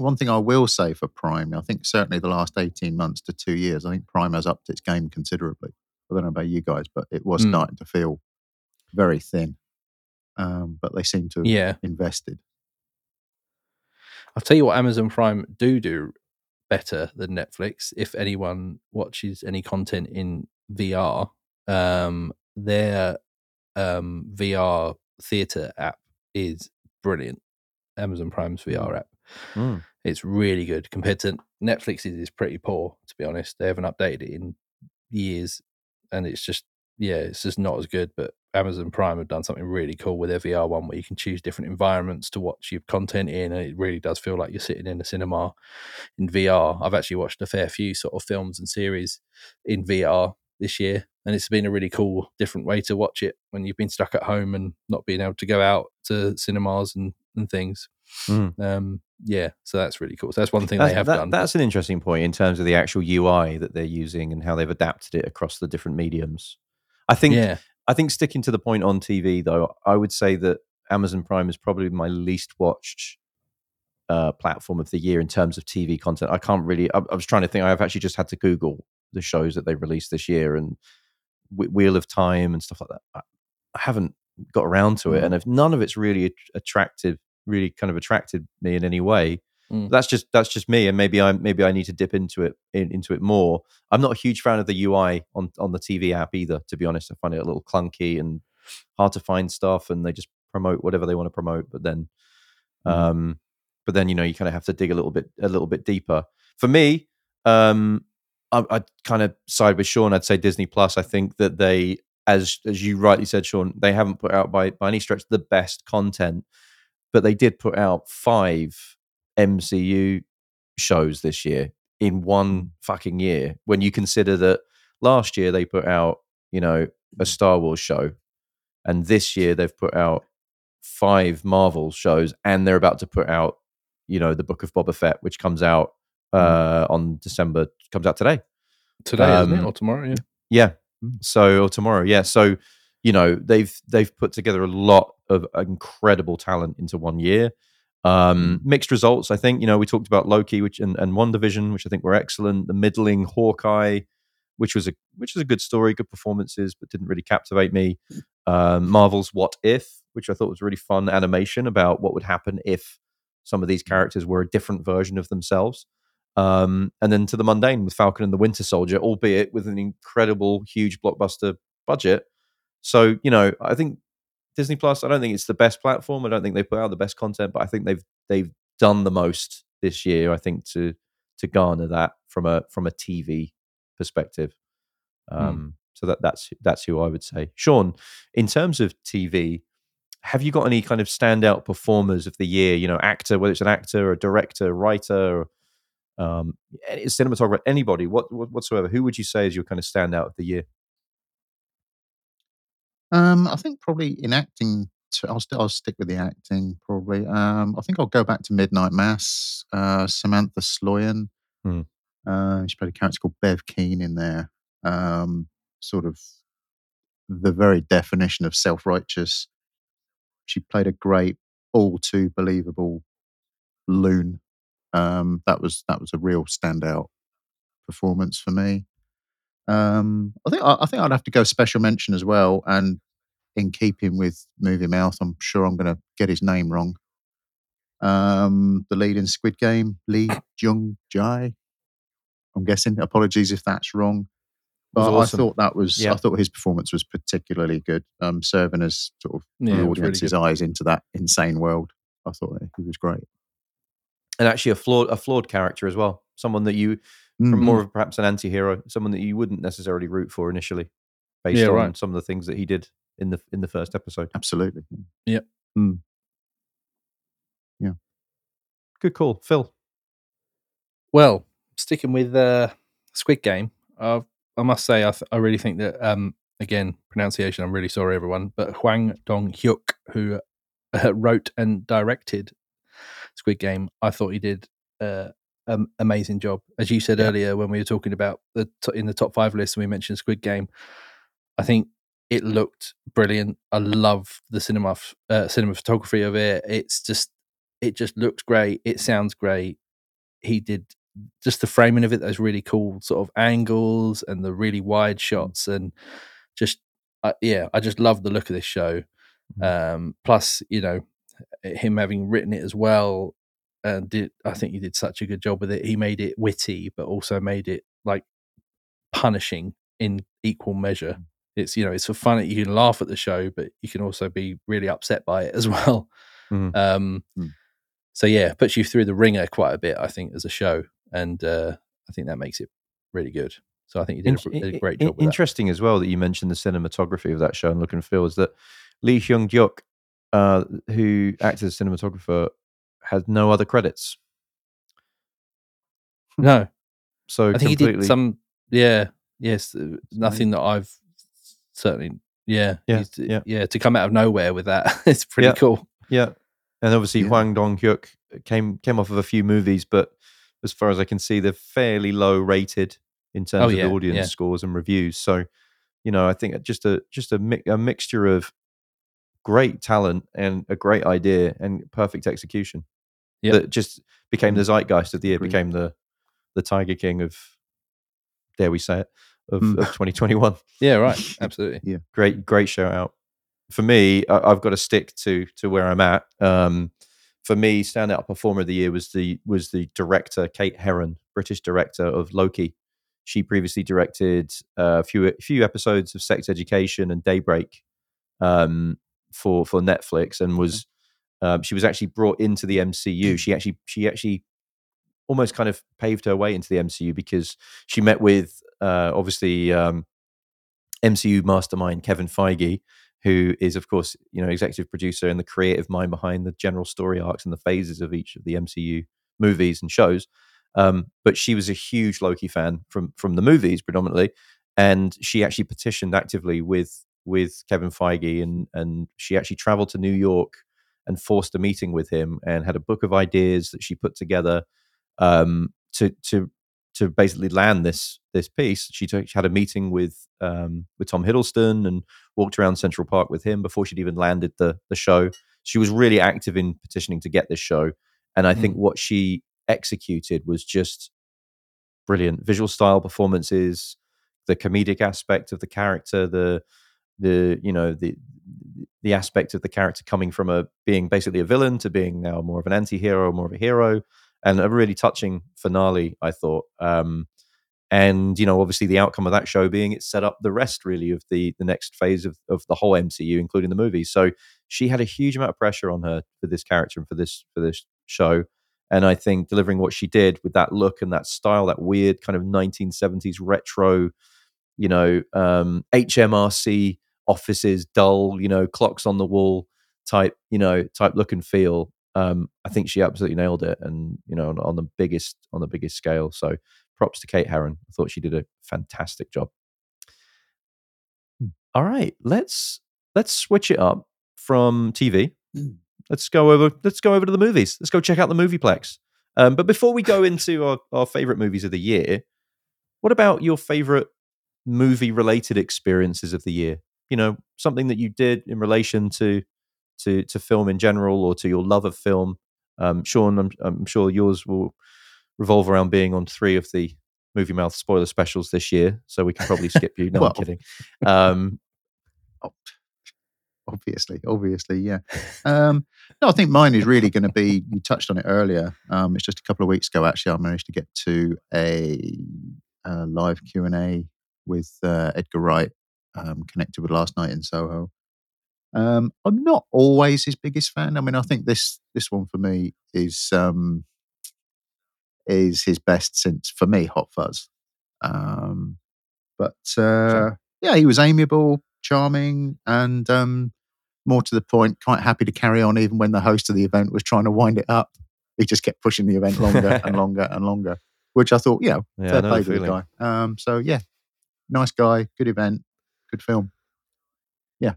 one thing I will say for Prime, I think certainly the last 18 months to 2 years, I think Prime has upped its game considerably. I don't know about you guys, but it was starting to feel very thin. But they seem to have invested. I'll tell you what Amazon Prime do better than Netflix. If anyone watches any content in VR, their VR theatre app is brilliant. Amazon Prime's VR app. It's really good compared to Netflix's is pretty poor, to be honest. They haven't updated it in years, and it's just not as good. But Amazon Prime have done something really cool with their VR one, where you can choose different environments to watch your content in, and it really does feel like you're sitting in a cinema in VR. I've actually watched a fair few sort of films and series in VR this year, and it's been a really cool different way to watch it when you've been stuck at home and not being able to go out to cinemas and things. So that's really cool. So that's one thing they have done. That's an interesting point in terms of the actual UI that they're using and how they've adapted it across the different mediums. I think sticking to the point on TV though, I would say that Amazon Prime is probably my least watched platform of the year in terms of TV content. I was trying to think. I've actually just had to Google the shows that they released this year and Wheel of Time and stuff like that. I haven't got around to it, and if none of it's really attracted me in any way. That's just me, and maybe I need to dip into it more. I'm not a huge fan of the UI on the TV app either, to be honest. I find it a little clunky and hard to find stuff, and they just promote whatever they want to promote. But then, you know, you kind of have to dig a little bit deeper. For me, I'd kind of side with Sean. I'd say Disney Plus. I think that they, as you rightly said, Sean, they haven't put out by any stretch the best content, but they did put out 5 MCU shows this year in one fucking year. When you consider that last year they put out, you know, a Star Wars show, and this year they've put out 5 Marvel shows, and they're about to put out, you know, the Book of Boba Fett, which comes out on December, comes out today, isn't it? Or tomorrow, yeah. Yeah. So, or tomorrow, yeah. So, you know, they've put together a lot of incredible talent into one year. Mixed results, I think. You know, we talked about Loki, which and WandaVision, which I think were excellent. The middling Hawkeye, which was a good story, good performances, but didn't really captivate me. Marvel's What If, which I thought was really fun animation about what would happen if some of these characters were a different version of themselves. And then to the mundane with Falcon and the Winter Soldier, albeit with an incredible, huge blockbuster budget. So, you know, I think Disney Plus, I don't think it's the best platform. I don't think they put out the best content, but I think they've done the most this year, I think, to garner that from a TV perspective. So that's who I would say. Sean, in terms of TV, have you got any kind of standout performers of the year? You know, actor, whether it's an actor or a director, writer, or cinematographer, anybody, whatsoever. Who would you say is your kind of standout of the year? I think probably in acting, I'll stick with the acting probably. I think I'll go back to Midnight Mass, Samantha Sloyan. She played a character called Bev Keane in there. Sort of the very definition of self-righteous. She played a great, all too believable loon. That was a real standout performance for me. I think I'd have to go special mention as well, and in keeping with Movie Mouth, I'm sure I'm going to get his name wrong. The lead in Squid Game, Lee Jung Jae. I'm guessing. Apologies if that's wrong. But awesome. I thought his performance was particularly good. Serving as sort of the audience's really eyes into that insane world. I thought that he was great. And actually a flawed character as well. Someone that you, from more of perhaps an anti-hero, someone that you wouldn't necessarily root for initially, based on some of the things that he did in the first episode. Absolutely. Yeah. Mm. Yeah. Good call, Phil. Well, sticking with Squid Game, I must say I really think that, again, pronunciation, I'm really sorry everyone, but Hwang Dong-hyuk, who wrote and directed Squid Game, I thought he did an amazing job. As you said earlier, when we were talking about in the top 5 list, and we mentioned Squid Game, I think it looked brilliant. I love the cinematography of it. It just looks great. It sounds great. He did just the framing of it. Those really cool sort of angles and the really wide shots, and just I just love the look of this show. Plus, you know, him having written it as well, and I think he did such a good job with it. He made it witty, but also made it like punishing in equal measure. It's, you know, it's for fun. You can laugh at the show, but you can also be really upset by it as well. So yeah, it puts you through the ringer quite a bit, I think, as a show, and I think that makes it really good. So I think you did a great job. Interesting as well that you mentioned the cinematography of that show, and look and feel is that Lee Hyung-dyuk, who acted as cinematographer, had no other credits. No. So I think he did some, nothing that I've certainly, to come out of nowhere with that, it's pretty cool. Yeah. And obviously Hwang Dong-hyuk came off of a few movies, but as far as I can see, they're fairly low rated in terms of the audience scores and reviews. So, you know, I think just a mixture of great talent and a great idea and perfect execution that just became the zeitgeist of the year, became the Tiger King of, dare we say it, of 2021. Yeah, right. Absolutely. Yeah. Great shout out. For me, I've got to stick to where I'm at. For me, standout performer of the year was the director, Kate Herron, British director of Loki. She previously directed a few episodes of Sex Education and Daybreak, for Netflix, and was she was actually brought into the MCU. She actually almost kind of paved her way into the MCU because she met with MCU mastermind Kevin Feige, who is, of course, you know, executive producer and the creative mind behind the general story arcs and the phases of each of the MCU movies and shows. But she was a huge Loki fan from the movies predominantly, And she actually petitioned actively with Kevin Feige, and she actually traveled to New York and forced a meeting with him, and had a book of ideas that she put together to basically land this piece. She had a meeting with Tom Hiddleston and walked around Central Park with him before she'd even landed the show. She was really active in petitioning to get this show. And I think what she executed was just brilliant. Visual style, performances, the comedic aspect of the character, the aspect of the character coming from being basically a villain to being now more of an anti-hero, more of a hero, and a really touching finale, I thought. And, you know, obviously the outcome of that show being it set up the rest really of the next phase of the whole MCU, including the movie. So she had a huge amount of pressure on her for this character and for this show. And I think delivering what she did with that look and that style, that weird kind of 1970s retro, you know, HMRC offices, dull, you know, clocks on the wall type look and feel. I think she absolutely nailed it, and, you know, on the biggest scale. So props to Kate Herron. I thought she did a fantastic job. All right, let's switch it up from TV. Let's go over to the movies. Let's go check out the Movieplex. But before we go into our favorite movies of the year, what about your favorite movie-related experiences of the year? You know, something that you did in relation to film in general, or to your love of film. Sean, I'm sure yours will revolve around being on 3 of the Movie Mouth spoiler specials this year, so we can probably skip you. No, well, I'm kidding. Obviously, yeah. No, I think mine is really going to be, you touched on it earlier. It's just a couple of weeks ago, actually, I managed to get to a live Q&A with Edgar Wright, connected with Last Night in Soho. I'm not always his biggest fan. I mean, I think this one for me is his best since, for me, Hot Fuzz. Sure. Yeah, he was amiable, charming, and more to the point, quite happy to carry on even when the host of the event was trying to wind it up. He just kept pushing the event longer and longer and longer, which I thought, fair play to the guy. So, yeah, nice guy, good event, good film. Yeah,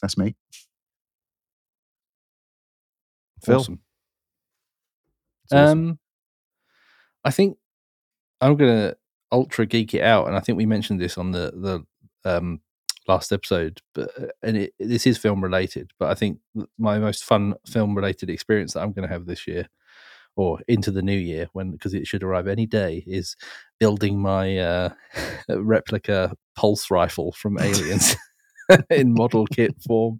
that's me. Phil? Awesome. I think I'm going to ultra geek it out, and I think we mentioned this on the last episode, but this is film related, but I think my most fun film related experience that I'm going to have this year, or into the new year, because it should arrive any day, is building my replica pulse rifle from Aliens in model kit form.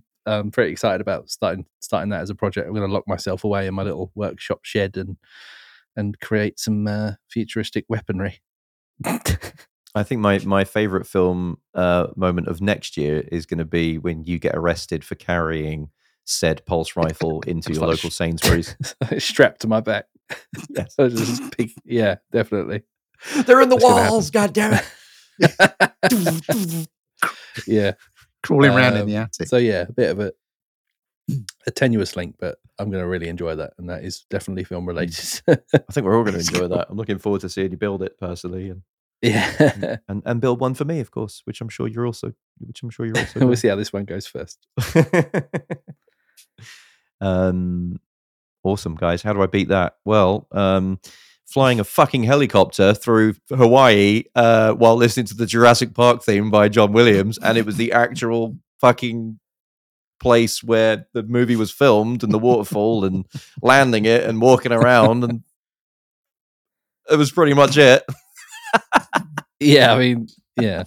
I'm pretty excited about starting that as a project. I'm going to lock myself away in my little workshop shed and create some futuristic weaponry. I think my favorite film moment of next year is going to be when you get arrested for carrying said pulse rifle into your local Sainsbury's. Strapped to my back. Yes. Yeah, definitely. They're in the walls, goddammit. Yeah. Crawling around in the attic. So yeah, a bit of a tenuous link, but I'm going to really enjoy that, and that is definitely film related. I think we're all going to enjoy that. I'm looking forward to seeing you build it personally, and build one for me, of course, which I'm sure you're also. We'll see how this one goes first. Awesome, guys. How do I beat that? Well, flying a fucking helicopter through Hawaii while listening to the Jurassic Park theme by John Williams, and it was the actual fucking place where the movie was filmed, and the waterfall, and landing it and walking around, and it was pretty much it. Yeah, I mean, yeah.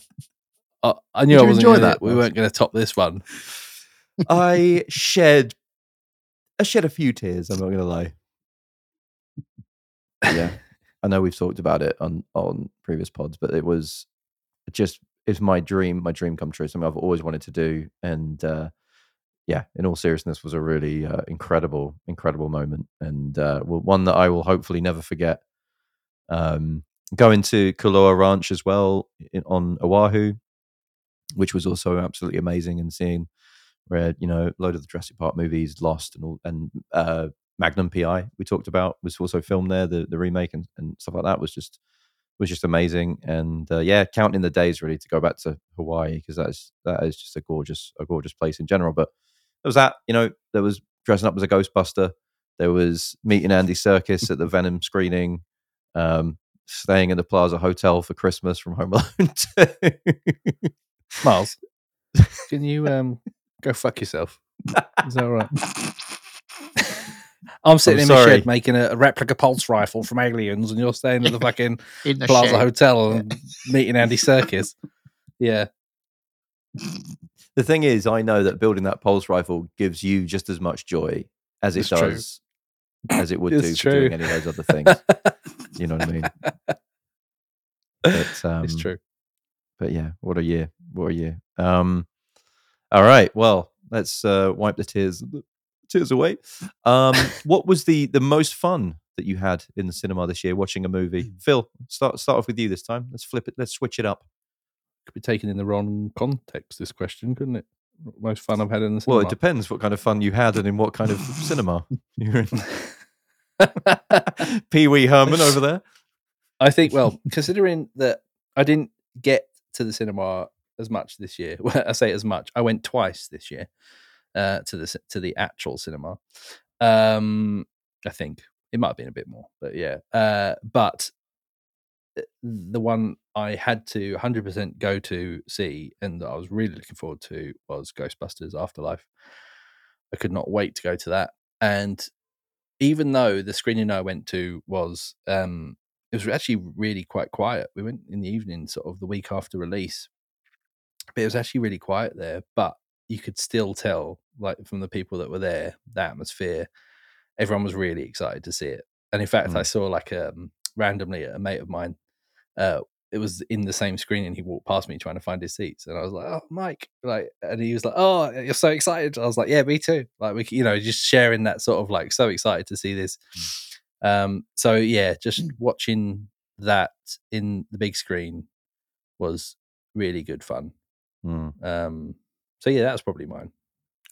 I knew I wasn't going to enjoy that. We weren't going to top this one. I shed a few tears, I'm not going to lie. Yeah. I know we've talked about it on previous pods, but it was just, it's my dream come true. Something I've always wanted to do. And yeah, in all seriousness, was a really incredible, incredible moment, and one that I will hopefully never forget. Going to Kuloa Ranch as well on Oahu, which was also absolutely amazing, and seeing where, you know, a load of the Jurassic Park movies, Lost, and Magnum PI we talked about was also filmed there. The remake and stuff like that was just amazing. And yeah, counting the days really to go back to Hawaii, because that is just a gorgeous place in general. But there was that, there was dressing up as a Ghostbuster. There was meeting Andy Serkis at the Venom screening, staying in the Plaza Hotel for Christmas from Home Alone 2. Miles, can you go fuck yourself? Is that all right? I'm sitting in my shed making a replica pulse rifle from Aliens, and you're staying at the fucking the Plaza shed. Hotel and meeting Andy Serkis. Yeah. The thing is, I know that building that pulse rifle gives you just as much joy as it does. True. As it would do for doing any of those other things. You know what I mean? But, it's true. But yeah, what a year. What a year. All right. Well, let's wipe the tears away. What was the most fun that you had in the cinema this year watching a movie? Phil, start off with you this time. Let's flip it. Let's switch it up. Could be taken in the wrong context, this question, couldn't it? Most fun I've had in the cinema. Well, it depends what kind of fun you had and in what kind of cinema you're in. Pee Wee Herman over there. I think, well, considering that I didn't get to the cinema as much this year. Well, I say as much. I went twice this year to the actual cinema. I think it might have been a bit more, but yeah. But the one I had to 100% go to see and that I was really looking forward to was Ghostbusters Afterlife. I could not wait to go to that. And even though the screening I went to was, it was actually really quite quiet. We went in the evening, sort of the week after release, but it was actually really quiet there. But you could still tell, like from the people that were there, the atmosphere, everyone was really excited to see it. And in fact, I saw like randomly a mate of mine, it was in the same screen, and he walked past me trying to find his seats, and I was like, "Oh, Mike!" And he was like, "Oh, you're so excited!" I was like, "Yeah, me too." Like we, just sharing that sort of like, so excited to see this. So yeah, just watching that in the big screen was really good fun. So yeah, that's probably mine.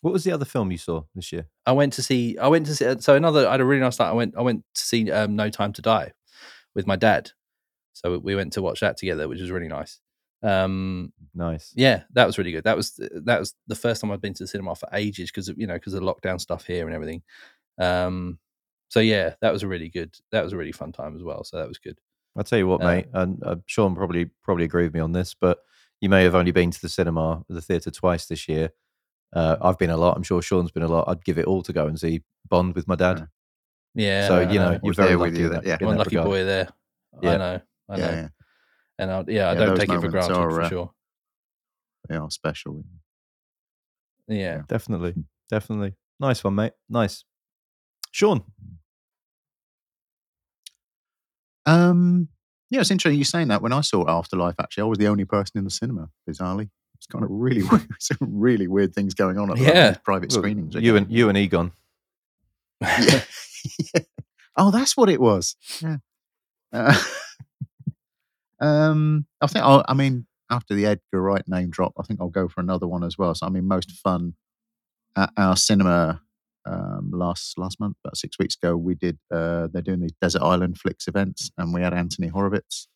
What was the other film you saw this year? I went to see. So another, I had a really nice night. I went to see No Time to Die with my dad. So we went to watch that together, which was really nice. Nice. Yeah, that was really good. That was the first time I've been to the cinema for ages because of lockdown stuff here and everything. So yeah, that was a really good. That was a really fun time as well. So that was good. I'll tell you what, mate, and Sean probably agree with me on this, but you may have only been to the theatre twice this year. I've been a lot. I'm sure Sean's been a lot. I'd give it all to go and see Bond with my dad. Yeah. So, you're very lucky. One lucky boy there. Yeah. I know. Yeah. And I don't take it for granted for sure. They are special. Yeah. Definitely. Nice one, mate. Nice. Sean. Yeah, it's interesting you saying that. When I saw Afterlife, actually, I was the only person in the cinema, bizarrely. It's kind of really weird, some really weird things going on at these private screenings. You and Egon. Yeah. Yeah. Oh, that's what it was. Yeah. I think after the Edgar Wright name drop, I think I'll go for another one as well. So most fun at our cinema last month, about 6 weeks ago, we did. They're doing these Desert Island Flicks events, and we had Anthony Horowitz.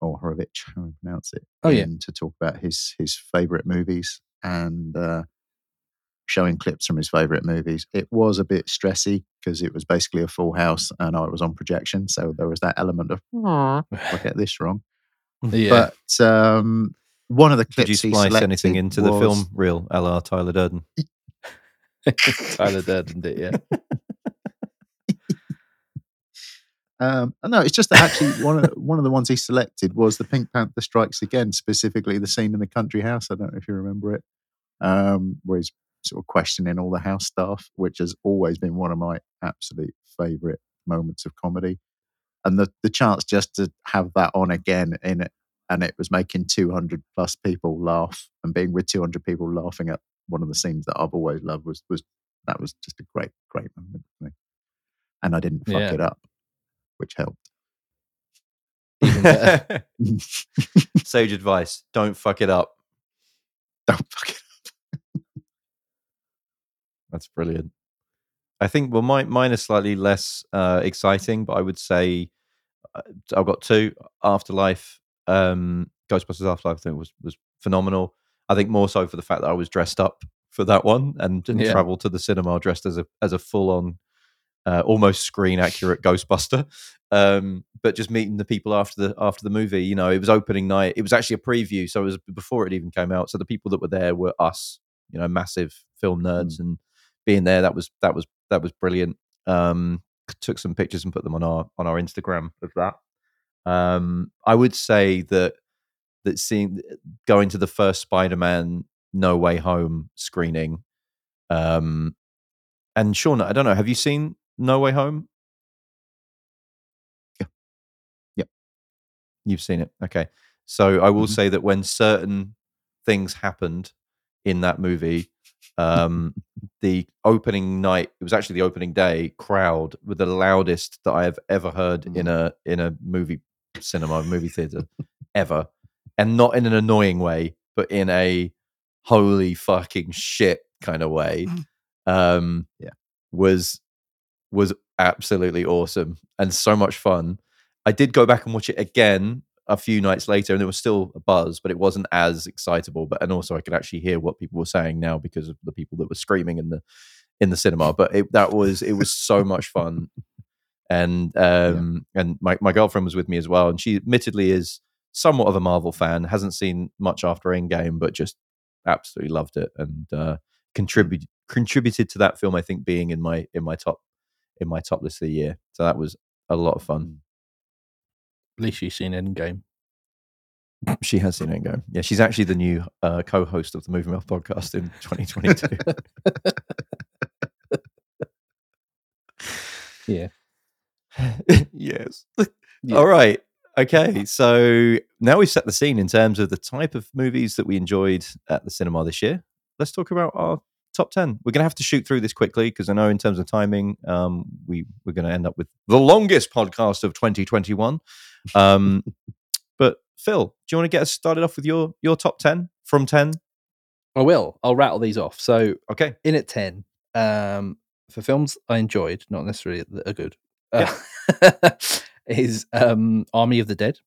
Or Horowitz, how we pronounce it. Oh yeah, to talk about his favourite movies and showing clips from his favourite movies. It was a bit stressy because it was basically a full house, and I was on projection, so there was that element of I get this wrong. Yeah. But one of the clips. Did you splice anything into the film reel, a la Tyler Durden? Tyler Durden did, yeah. No, it's just that actually one of the ones he selected was the Pink Panther Strikes Again, specifically the scene in the country house. I don't know if you remember it, where he's sort of questioning all the house staff, which has always been one of my absolute favourite moments of comedy. And the chance just to have that on again in it, and it was making 200 plus people laugh and being with 200 people laughing at one of the scenes that I've always loved was just a great moment for me. And I didn't fuck it up, which helped. Even better. Sage advice. Don't fuck it up. That's brilliant. I think, well, mine is slightly less exciting, but I would say I've got two. Afterlife, Ghostbusters Afterlife, I think was phenomenal. I think more so for the fact that I was dressed up for that one and didn't travel to the cinema dressed as a full on, almost screen accurate Ghostbuster. But just meeting the people after the movie, you know, it was opening night. It was actually a preview, so it was before it even came out. So the people that were there were us, you know, massive film nerds, and being there, that was brilliant. Took some pictures and put them on our Instagram of that. I would say that seeing going to the first Spider-Man No Way Home screening, and Sean, I don't know, have you seen No Way Home? Yeah, you've seen it. Okay, so I will say that when certain things happened in that movie, the opening night, it was actually the opening day crowd were the loudest that I have ever heard in a movie cinema, movie theater ever. And not in an annoying way, but in a holy fucking shit kind of way. Was absolutely awesome and so much fun. I did go back and watch it again a few nights later, and there was still a buzz, but it wasn't as excitable. And also, I could actually hear what people were saying now because of the people that were screaming in the cinema. But it was so much fun, and my girlfriend was with me as well, and she admittedly is somewhat of a Marvel fan, hasn't seen much after Endgame, but just absolutely loved it, and contributed to that film, I think, being in my top list of the year. So that was a lot of fun. At least she's seen Endgame. She has seen Endgame. Yeah, she's actually the new co-host of the Movie Mouth Podcast in 2022. Yeah. Yes. Yeah. All right. Okay, so now we've set the scene in terms of the type of movies that we enjoyed at the cinema this year. Let's talk about our top 10. We're going to have to shoot through this quickly because I know in terms of timing, we're going to end up with the longest podcast of 2021. But Phil, do you want to get us started off with your top 10 from 10? I will. I'll rattle these off. So okay, in at 10, for films I enjoyed, not necessarily that are good. Is Army of the Dead.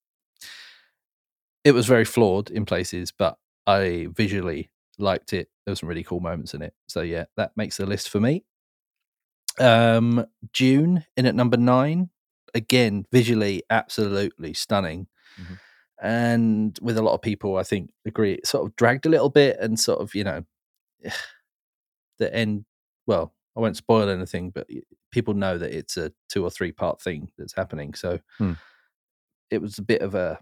It was very flawed in places, but I visually liked it. There were some really cool moments in it. So yeah, that makes the list for me. Dune in at number 9. Again, visually absolutely stunning. Mm-hmm. And with a lot of people, I think, agree, it sort of dragged a little bit and sort of, you know, the end, well, I won't spoil anything, but people know that it's a 2 or 3 part thing that's happening. So it was a bit of a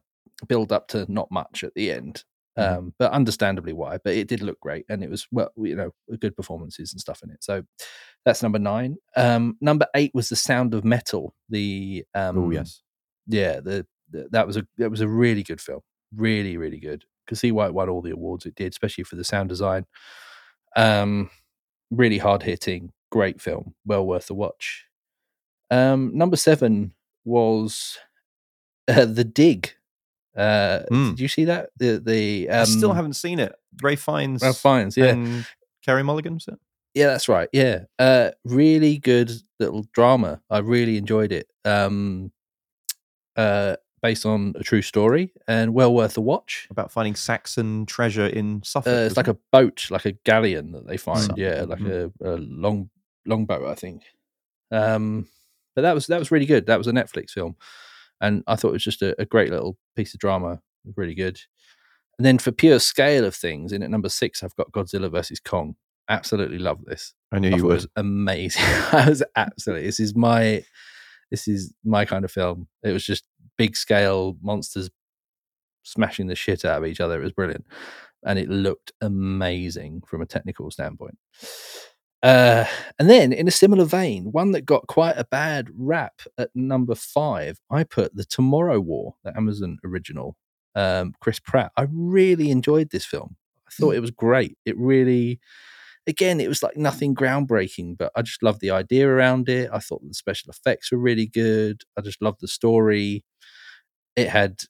build up to not much at the end, but understandably why. But it did look great, and it was, well, you know, good performances and stuff in it. So that's number 9. Number 8 was The Sound of Metal. That was a really good film, really really good. Could see why it won all the awards it did, especially for the sound design. Really hard hitting. Great film, well worth a watch. Number 7 was The Dig. Did you see that? I still haven't seen it. Ralph Fiennes, yeah. And Carey Mulligan, was it? Yeah, that's right. Yeah, really good little drama. I really enjoyed it. Based on a true story and well worth a watch. About finding Saxon treasure in Suffolk. It's like a boat, like a galleon that they find. Suffolk. Yeah, like a long boat, I think. But that was really good. That was a Netflix film, and I thought it was just a great little piece of drama. Really good. And then for pure scale of things, in at number 6, I've got Godzilla versus Kong. Absolutely love this. I knew you would. It was amazing. This is my kind of film. It was just big scale monsters smashing the shit out of each other. It was brilliant, and it looked amazing from a technical standpoint. And then, in a similar vein, one that got quite a bad rap at number 5, I put The Tomorrow War, the Amazon original, Chris Pratt. I really enjoyed this film. I thought it was great. It really, again, it was like nothing groundbreaking, but I just loved the idea around it. I thought the special effects were really good. I just loved the story. It had,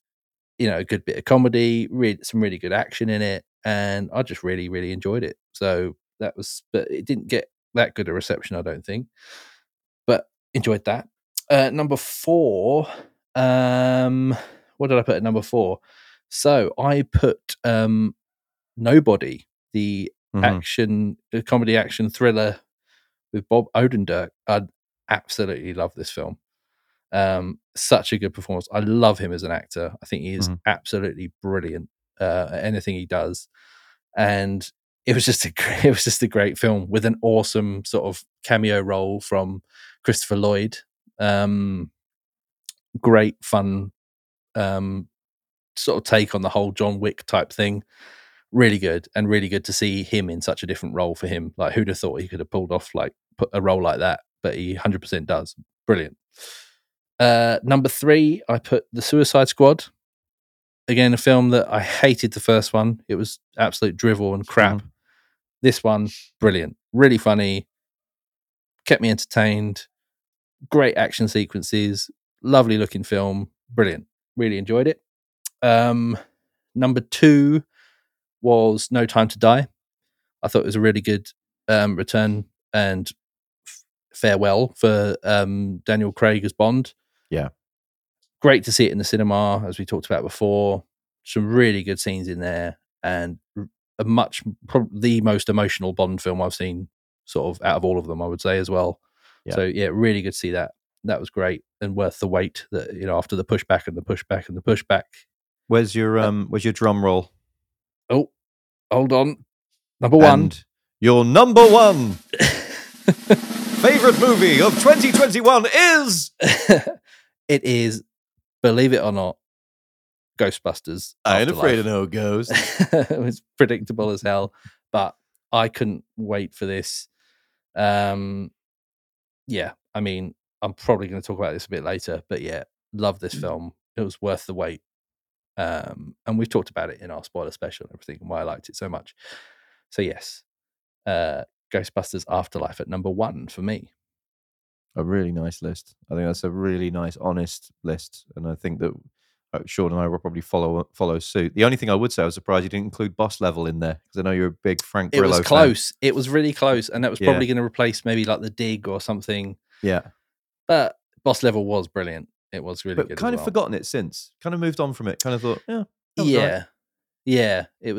you know, a good bit of comedy, some really good action in it, and I just really, really enjoyed it. So that was, but it didn't get that good a reception, I don't think. But enjoyed that. Number four. What did I put at number four? So I put Nobody, the action, comedy action thriller with Bob Odenkirk. I absolutely love this film. Such a good performance. I love him as an actor. I think he is absolutely brilliant at anything he does. And it was just a great film with an awesome sort of cameo role from Christopher Lloyd. Great fun sort of take on the whole John Wick type thing. Really good, and really good to see him in such a different role for him. Like, who'd have thought he could have pulled off a role like that? But he 100% does. Brilliant. Number three, I put The Suicide Squad. Again, a film that I hated the first one. It was absolute drivel and crap. This one, brilliant. Really funny. Kept me entertained. Great action sequences. Lovely looking film. Brilliant. Really enjoyed it. Number two was No Time to Die. I thought it was a really good return and farewell for Daniel Craig as Bond. Yeah. Great to see it in the cinema, as we talked about before. Some really good scenes in there, and probably the most emotional Bond film I've seen, sort of out of all of them, I would say as well. Yeah. So yeah, really good to see that. That was great and worth the wait. That, you know, after the pushback and the pushback and the pushback. Where's your where's your drum roll? Oh, hold on. Number one. And your number one favorite movie of 2021 is. It is, believe it or not, Ghostbusters. I ain't afraid of no ghost. It was predictable as hell, but I couldn't wait for this. Yeah, I mean, I'm probably going to talk about this a bit later, but yeah, love this film. It was worth the wait. And we've talked about it in our spoiler special and everything, and why I liked it so much. So yes, Ghostbusters Afterlife at number one for me. A really nice list. I think that's a really nice, honest list, and I think that Sean and I will probably follow suit. The only thing I would say, I was surprised you didn't include Boss Level in there, because I know you're a big Frank Grillo fan. It was close. It was really close, and that was probably going to replace maybe like The Dig or something. Yeah, but Boss Level was brilliant. It was really good. But kind of forgotten it since. Kind of moved on from it. Kind of thought, it was. Yeah, it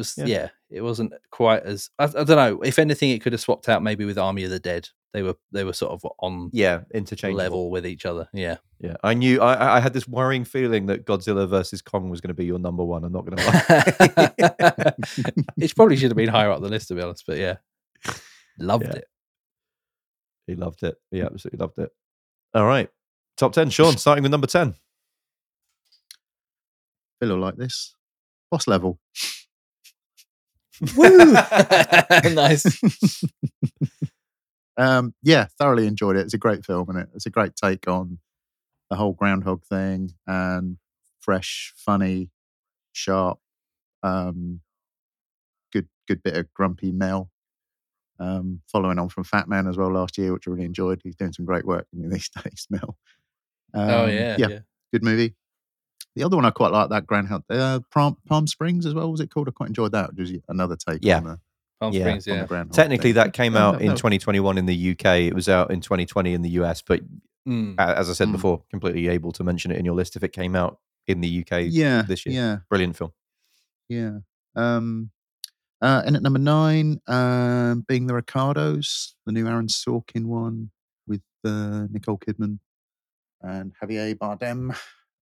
wasn't quite as. I don't know. If anything, it could have swapped out maybe with Army of the Dead. They were sort of on interchangeable level with each other. Yeah. Yeah. I knew I had this worrying feeling that Godzilla versus Kong was going to be your number one. I'm not going to lie. It probably should have been higher up the list, to be honest, but yeah. Loved it. He loved it. He absolutely loved it. All right. Top 10, Sean, starting with number 10. Phil will like this. Boss Level. Woo! Nice. Thoroughly enjoyed it. It's a great film, isn't it? It's a great take on the whole Groundhog thing, and fresh, funny, sharp, good bit of grumpy Mel. Following on from Fat Man as well last year, which I really enjoyed. He's doing some great work these days, Mel. Good movie. The other one I quite like, that Groundhog, Palm Springs as well. Was it called? I quite enjoyed that. Just another take on the Springs, technically, that came out in 2021 in the UK. It was out in 2020 in the US, but as I said before, completely able to mention it in your list if it came out in the UK this year. Yeah. Brilliant film. Yeah. And at number 9, being the Ricardos, the new Aaron Sorkin one with Nicole Kidman and Javier Bardem,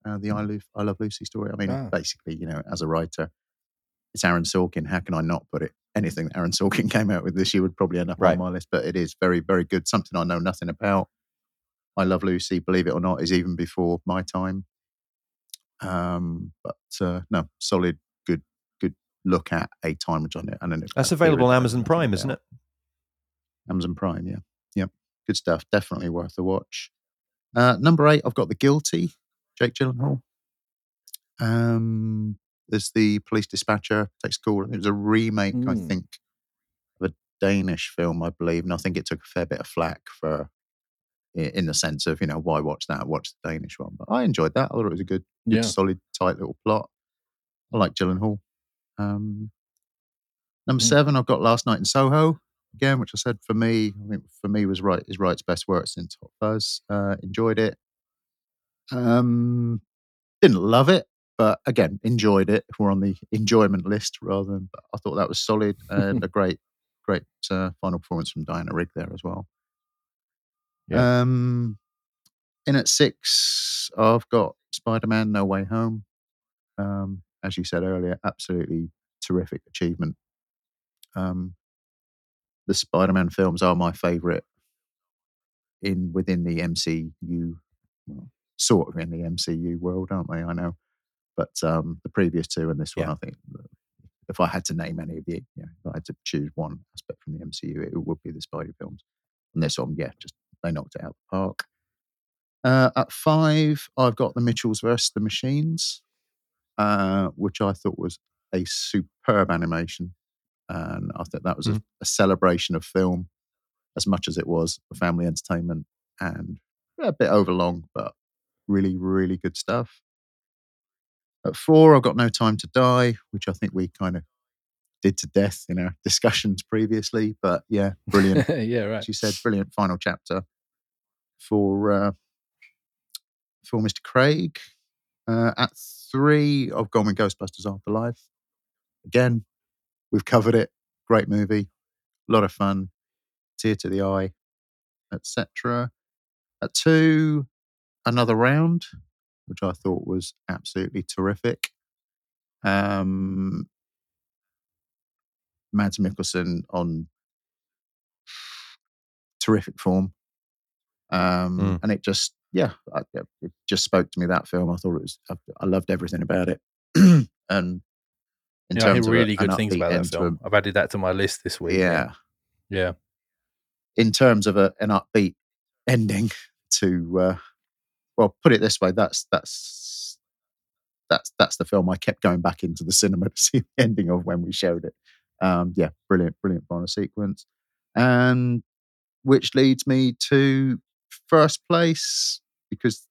the I Love Lucy story. I mean, basically, you know, as a writer, it's Aaron Sorkin. How can I not put it? Anything that Aaron Sorkin came out with this year would probably end up on my list, but it is very, very good. Something I know nothing about. I Love Lucy, believe it or not, is even before my time. But solid, good look at a time which I know. And that's available on Amazon Prime, isn't it? Amazon Prime, yeah. Yep. Good stuff. Definitely worth the watch. Number 8, I've got The Guilty, Jake Gyllenhaal. There's the police dispatcher, takes call. It was a remake, I think, of a Danish film, I believe. And I think it took a fair bit of flack for, in the sense of, you know, why watch that? Watch the Danish one. But I enjoyed that. I thought it was a good solid, tight little plot. I like Gyllenhaal. Number 7, I've got Last Night in Soho. again, which I said for me, I think for me was Wright's best work since Hot Fuzz. Enjoyed it. Didn't love it, but again, enjoyed it. We're on the enjoyment list rather than. But I thought that was solid and a great final performance from Diana Rigg there as well. Yeah. In at 6, I've got Spider-Man: No Way Home. As you said earlier, absolutely terrific achievement. The Spider-Man films are my favourite within the MCU, sort of in the MCU world, aren't they? I know, but the previous two and this one, I think, if I had to name any of the, if I had to choose one aspect from the MCU, it would be the Spidey films. And this one, just they knocked it out of the park. At 5, I've got The Mitchells vs. the Machines, which I thought was a superb animation. And I thought that was a celebration of film as much as it was a family entertainment, and a bit overlong, but really, really good stuff. At 4, I've got No Time to Die, which I think we kind of did to death in our discussions previously, but brilliant. Right. As you said, brilliant final chapter for Mr. Craig. At 3, I've gone with Ghostbusters Afterlife. Again, we've covered it. Great movie. A lot of fun. Tear to the eye, etc. At 2, Another Round, which I thought was absolutely terrific. Mads Mikkelsen on terrific form. And it just, it just spoke to me, that film. I thought I loved everything about it. And I hear really good things about that film. I've added that to my list this week. Yeah. In terms of an upbeat ending to, put it this way, that's the film I kept going back into the cinema to see the ending of when we showed it. Brilliant final sequence. And which leads me to first place, because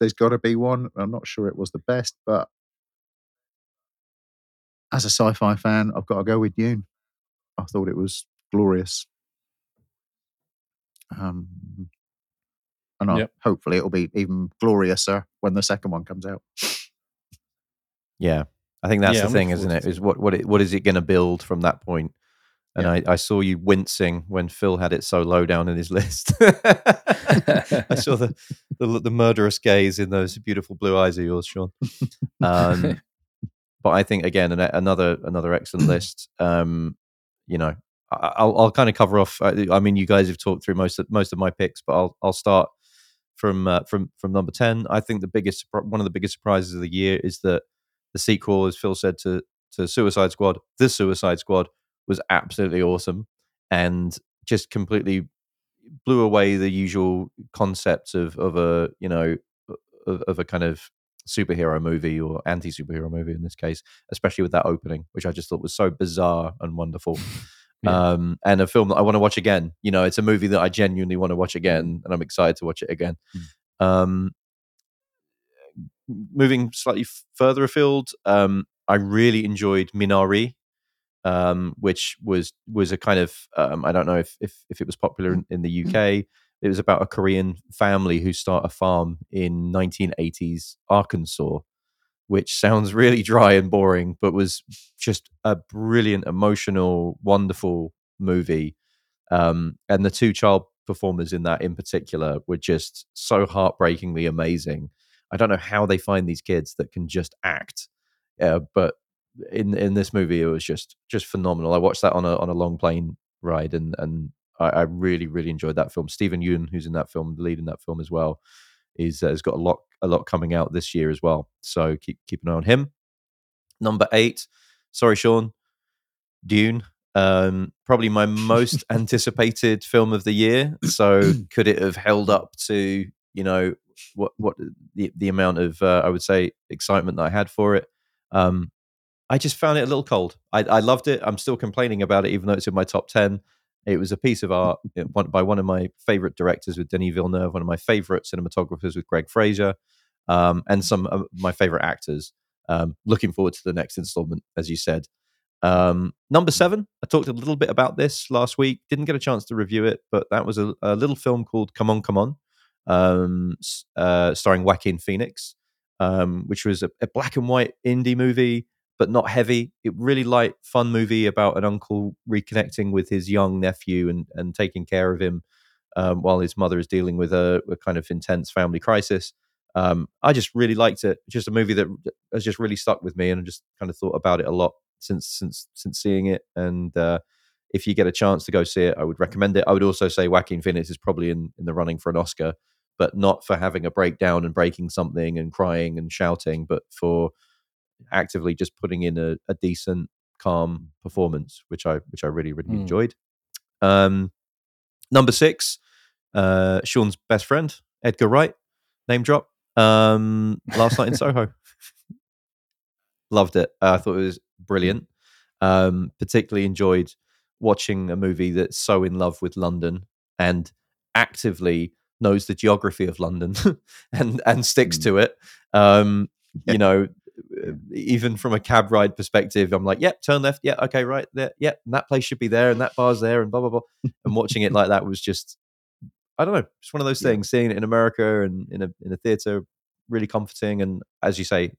there's got to be one. I'm not sure it was the best, but as a sci-fi fan, I've got to go with Dune. I thought it was glorious. And hopefully it'll be even gloriouser when the second one comes out. Yeah, I think that's the thing, isn't it? Is what is it going to build from that point? And I saw you wincing when Phil had it so low down in his list. I saw the murderous gaze in those beautiful blue eyes of yours, Sean. But I think, again, another excellent list. I'll kind of cover off. I mean, you guys have talked through most of my picks, but I'll start from number 10. I think one of the biggest surprises of the year is that the sequel, as Phil said, to Suicide Squad, The Suicide Squad, was absolutely awesome and just completely blew away the usual concepts of a kind of superhero movie or anti-superhero movie in this case, especially with that opening, which I just thought was so bizarre and wonderful. And a film that I want to watch again. It's a movie that I genuinely want to watch again, and I'm excited to watch it again. Moving slightly further afield, I really enjoyed Minari, which was a kind of, I don't know if it was popular in the UK. It was about a Korean family who start a farm in 1980s Arkansas, which sounds really dry and boring, but was just a brilliant, emotional, wonderful movie. And the two child performers in that in particular were just so heartbreakingly amazing. I don't know how they find these kids that can just act, but in this movie, it was just phenomenal. I watched that on a long plane ride, and I really, really enjoyed that film. Stephen Yeun, who's in that film, the lead in that film as well, has got a lot coming out this year as well. So keep an eye on him. Number 8, sorry, Sean, Dune. Probably my most anticipated film of the year. So could it have held up to what the amount of I would say excitement that I had for it? I just found it a little cold. I loved it. I'm still complaining about it, even though it's in my top 10. It was a piece of art by one of my favorite directors with Denis Villeneuve, one of my favorite cinematographers with Greg Fraser, and some of my favorite actors. Looking forward to the next installment, as you said. Number 7, I talked a little bit about this last week. Didn't get a chance to review it, but that was a little film called Come On, Come On, starring Joaquin Phoenix, which was a black and white indie movie, but not heavy. It really light, fun movie about an uncle reconnecting with his young nephew and taking care of him while his mother is dealing with a kind of intense family crisis. I just really liked it. Just a movie that has just really stuck with me, and I just kind of thought about it a lot since seeing it. And if you get a chance to go see it, I would recommend it. I would also say Joaquin Phoenix is probably in the running for an Oscar, but not for having a breakdown and breaking something and crying and shouting, but for actively just putting in a decent, calm performance, which I really enjoyed. Number 6, Sean's best friend, Edgar Wright, name drop, Last Night in Soho. Loved it. I thought it was brilliant. Particularly enjoyed watching a movie that's so in love with London and actively knows the geography of London and sticks to it. You know, even from a cab ride perspective, I'm like, yep, turn left. Yeah, okay, right there. Yep, and that place should be there, and that bar's there, and blah blah blah. And watching it like that was just, I don't know, it's one of those things. Seeing it in America and in a theater, really comforting. And as you say,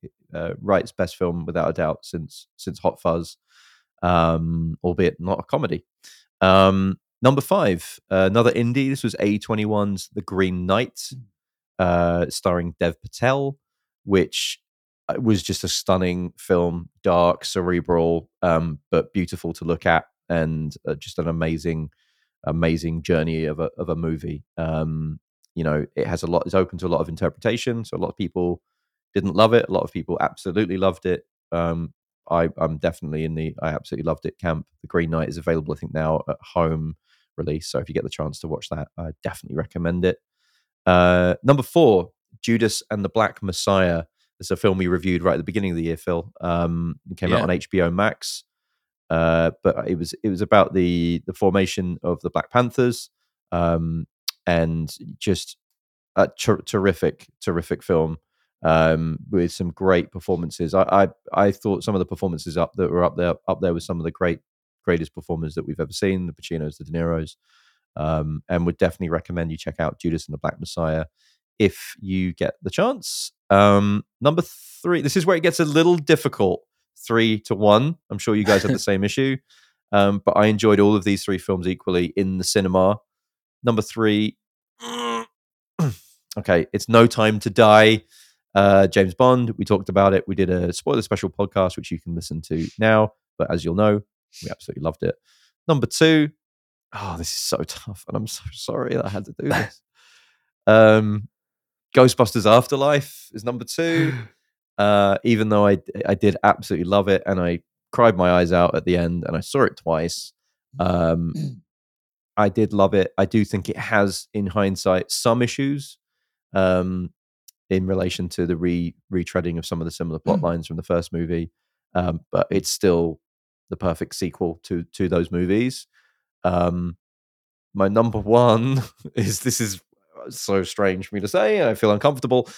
Wright's best film without a doubt since Hot Fuzz, albeit not a comedy. Number 5, another indie. This was A21's The Green Knight, starring Dev Patel, which was just a stunning film, dark, cerebral, but beautiful to look at, and just an amazing journey of a movie. You know, it has a lot. It's open to a lot of interpretation. So a lot of people didn't love it. A lot of people absolutely loved it. I'm definitely I absolutely loved it camp. The Green Knight is available, I think, now at home release. So if you get the chance to watch that, I definitely recommend it. Number 4, Judas and the Black Messiah. It's a film we reviewed right at the beginning of the year, Phil. It came out on HBO Max. But it was about the formation of the Black Panthers, and just a terrific film, with some great performances. I thought some of the performances up there with some of the greatest performers that we've ever seen, the Pacinos, the De Niros, and would definitely recommend you check out Judas and the Black Messiah if you get the chance. Number 3, this is where it gets a little difficult. 3-1. I'm sure you guys had the same issue. But I enjoyed all of these 3 films equally in the cinema. Number 3, okay, it's No Time to Die. James Bond, we talked about it. We did a spoiler special podcast, which you can listen to now. But as you'll know, we absolutely loved it. Number 2, oh, this is so tough. And I'm so sorry that I had to do this. Ghostbusters Afterlife is number 2. Even though I did absolutely love it, and I cried my eyes out at the end, and I saw it twice. I did love it. I do think it has, in hindsight, some issues in relation to the retreading of some of the similar plot lines from the first movie, but it's still the perfect sequel to those movies. My number 1 is, this is so strange for me to say, and I feel uncomfortable,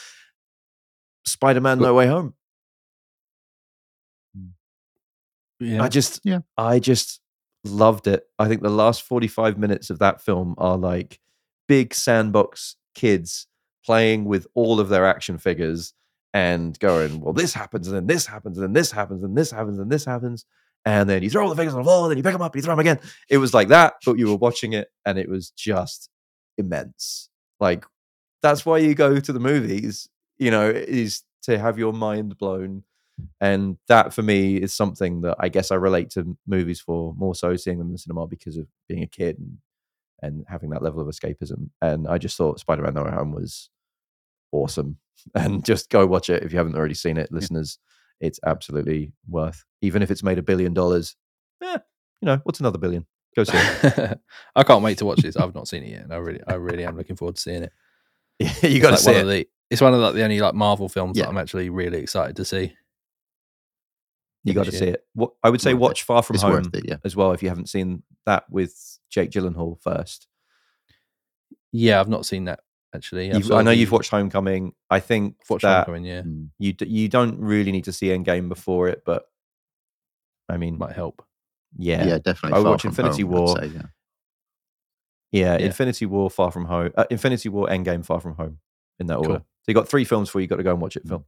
Spider-Man No Way Home. Yeah. I just loved it. I think the last 45 minutes of that film are like big sandbox kids playing with all of their action figures and going, well, this happens, and then this happens, and then this happens, and this happens, and this happens. And then you throw all the figures on the floor, and then you pick them up, and you throw them again. It was like that, but you were watching it, and it was just immense. Like, that's why you go to the movies, you know, is to have your mind blown. And that, for me, is something that I guess I relate to movies for, more so seeing them in the cinema because of being a kid and having that level of escapism. And I just thought Spider-Man No Way Home was awesome. And just go watch it if you haven't already seen it, listeners. Yeah. It's absolutely worth, even if it's made $1 billion. You know, what's another billion? Go see it. I can't wait to watch this. I've not seen it yet, and I really am looking forward to seeing it. Yeah, you got to see it. It's one of the only Marvel films that I'm actually really excited to see. You got to see it. I would say watch Far From Home as well, if you haven't seen that, with Jake Gyllenhaal first. Yeah, I've not seen that, actually. I know you've watched Homecoming. I think that Homecoming, you don't really need to see Endgame before it, but I mean, might help. Yeah, yeah, definitely. I watch Infinity War. I'd say, yeah. Yeah, yeah, Infinity War, Far From Home, Infinity War, Endgame, Far From Home, in that order. So you got three films for you. Got to go and watch it, Phil.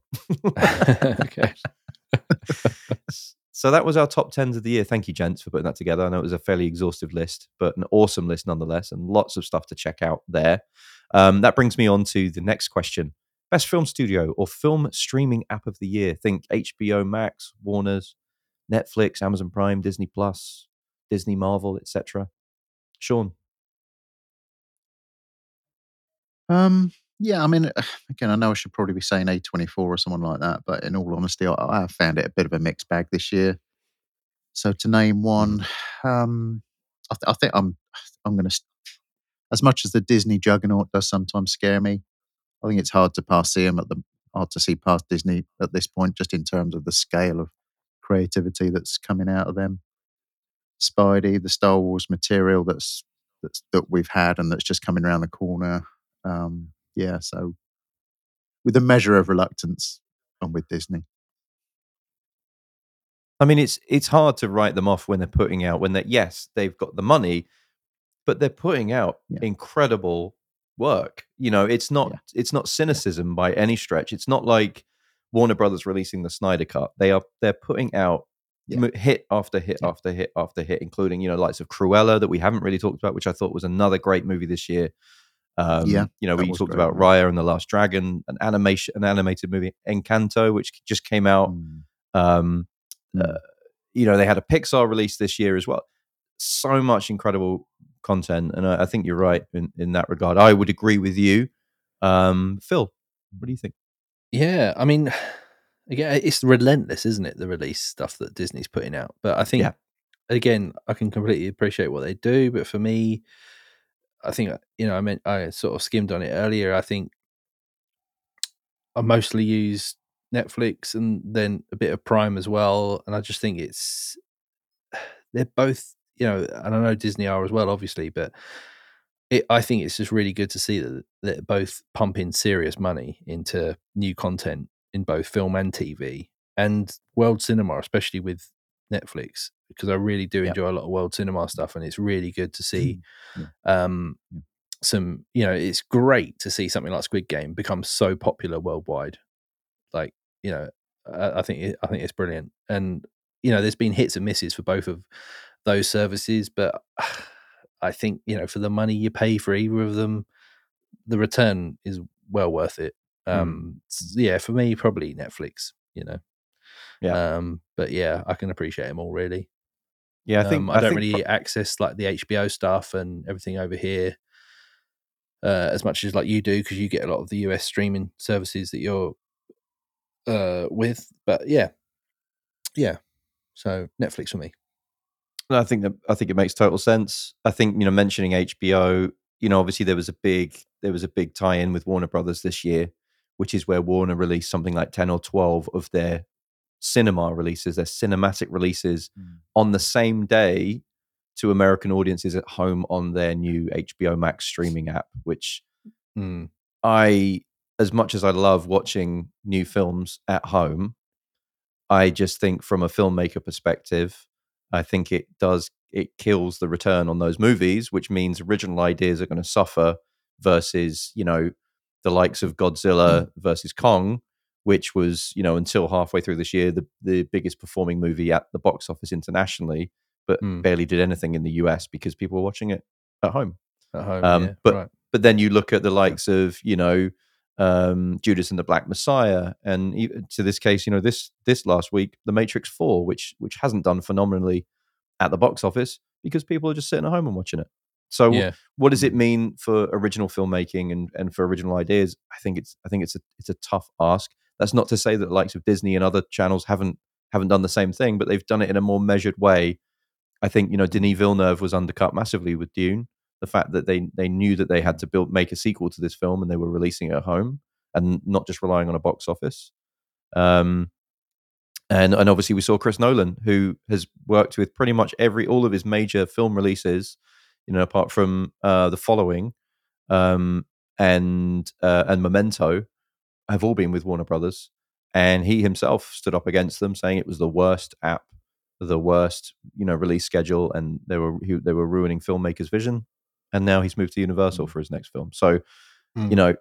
Okay. So that was our top 10s of the year. Thank you, gents, for putting that together. I know it was a fairly exhaustive list, but an awesome list nonetheless, and lots of stuff to check out there. That brings me on to the next question. Best film studio or film streaming app of the year? Think HBO Max, Warner's, Netflix, Amazon Prime, Disney Plus, Disney, Marvel, etc. Sean? Yeah, I mean, again, I know I should probably be saying A24 or someone like that, but in all honesty, I have found it a bit of a mixed bag this year. So to name one, I think I'm going to, as much as the Disney juggernaut does sometimes scare me, I think it's hard to see past Disney at this point, just in terms of the scale of creativity that's coming out of them. Spidey, the Star Wars material that we've had and that's just coming around the corner. Yeah, so with a measure of reluctance, I'm with Disney. I mean, it's hard to write them off when they're putting out, yes, they've got the money, but they're putting out incredible work. You know, it's not cynicism by any stretch. It's not like Warner Brothers releasing the Snyder Cut. They're putting out hit after hit after hit after hit, including, you know, likes of Cruella that we haven't really talked about, which I thought was another great movie this year. You know, we talked about Raya and the Last Dragon, an animated movie, Encanto, which just came out. You know, they had a Pixar release this year as well. So much incredible content, and I think you're right in that regard. I would agree with you, Phil. What do you think? Yeah, I mean, again, it's relentless, isn't it? The release stuff that Disney's putting out, but I think again, I can completely appreciate what they do, but for me, I think, you know, I sort of skimmed on it earlier. I think I mostly use Netflix and then a bit of Prime as well. And I just think they're both, you know, and I know Disney are as well, obviously, but I think it's just really good to see that they're both pumping serious money into new content in both film and TV and world cinema, especially with Netflix, because I really do enjoy a lot of world cinema stuff, and it's really good to see some, you know, it's great to see something like Squid Game become so popular worldwide. Like, you know, I think it's brilliant. And, you know, there's been hits and misses for both of those services, but I think, you know, for the money you pay for either of them, the return is well worth it. Yeah, for me, probably Netflix, you know. Yeah. But yeah, I can appreciate them all, really. Yeah, I think I don't really access like the HBO stuff and everything over here as much as like you do, because you get a lot of the US streaming services that you're with. But yeah. So Netflix for me. No, I think it makes total sense. I think, you know, mentioning HBO, you know, obviously there was a big tie-in with Warner Brothers this year, which is where Warner released something like 10 or 12 of their cinema releases, their cinematic releases on the same day to American audiences at home on their new HBO Max streaming app, which as much as I love watching new films at home, I just think from a filmmaker perspective, I think it kills the return on those movies, which means original ideas are going to suffer versus, you know, the likes of Godzilla versus Kong, which was, you know, until halfway through this year, the biggest performing movie at the box office internationally, but barely did anything in the US because people were watching it at home. But then you look at the likes of, you know, Judas and the Black Messiah, and to this case, you know, this last week, The Matrix 4, which hasn't done phenomenally at the box office because people are just sitting at home and watching it. So what does it mean for original filmmaking and for original ideas? I think it's a tough ask. That's not to say that the likes of Disney and other channels haven't done the same thing, but they've done it in a more measured way. I think, you know, Denis Villeneuve was undercut massively with Dune. The fact that they knew that they had to make a sequel to this film, and they were releasing it at home and not just relying on a box office. And obviously we saw Chris Nolan, who has worked with pretty much all of his major film releases, you know, apart from The Following and Memento, have all been with Warner Brothers, and he himself stood up against them, saying it was the worst app the worst, you know, release schedule, and they were ruining filmmakers' vision. And now he's moved to Universal for his next film. So, you know,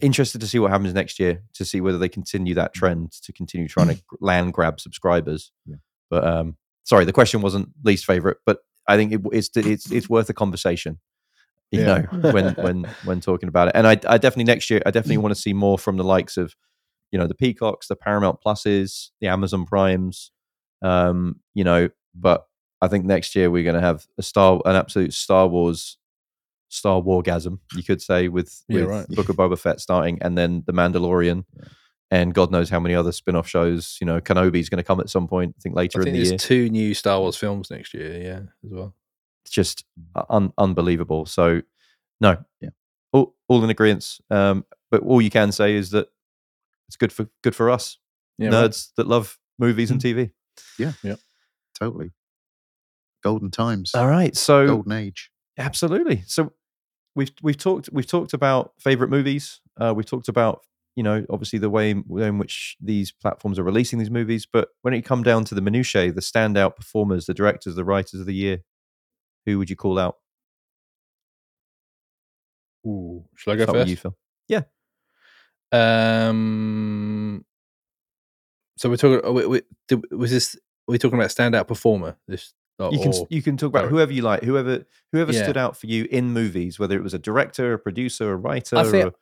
interested to see what happens next year, to see whether they continue that trend, to continue trying to land grab subscribers. Yeah. But sorry, the question wasn't least favorite, but I think it's worth a conversation, you know, when talking about it. And I definitely next year, I definitely want to see more from the likes of, you know, the Peacocks, the Paramount Pluses, the Amazon Primes, you know, but I think next year we're going to have an absolute Star Wargasm, you could say, with Book of Boba Fett starting, and then The Mandalorian, and God knows how many other spin-off shows. You know, Kenobi's going to come at some point, I think, later in the year. There's 2 new Star Wars films next year, as well. It's just unbelievable. So, no, all in agreement. But all you can say is that it's good for us, nerds that love movies and TV. Yeah, totally. Golden times. All right, so golden age. Absolutely. So we've talked about favorite movies. We've talked about, you know, obviously the way in which these platforms are releasing these movies. But when it comes down to the minutiae, the standout performers, the directors, the writers of the year, who would you call out? Ooh, shall I go first? You, Phil? Yeah. So we're talking. We're talking about standout performer. You can talk about whoever you like, whoever stood out for you in movies, whether it was a director, a producer, a writer, or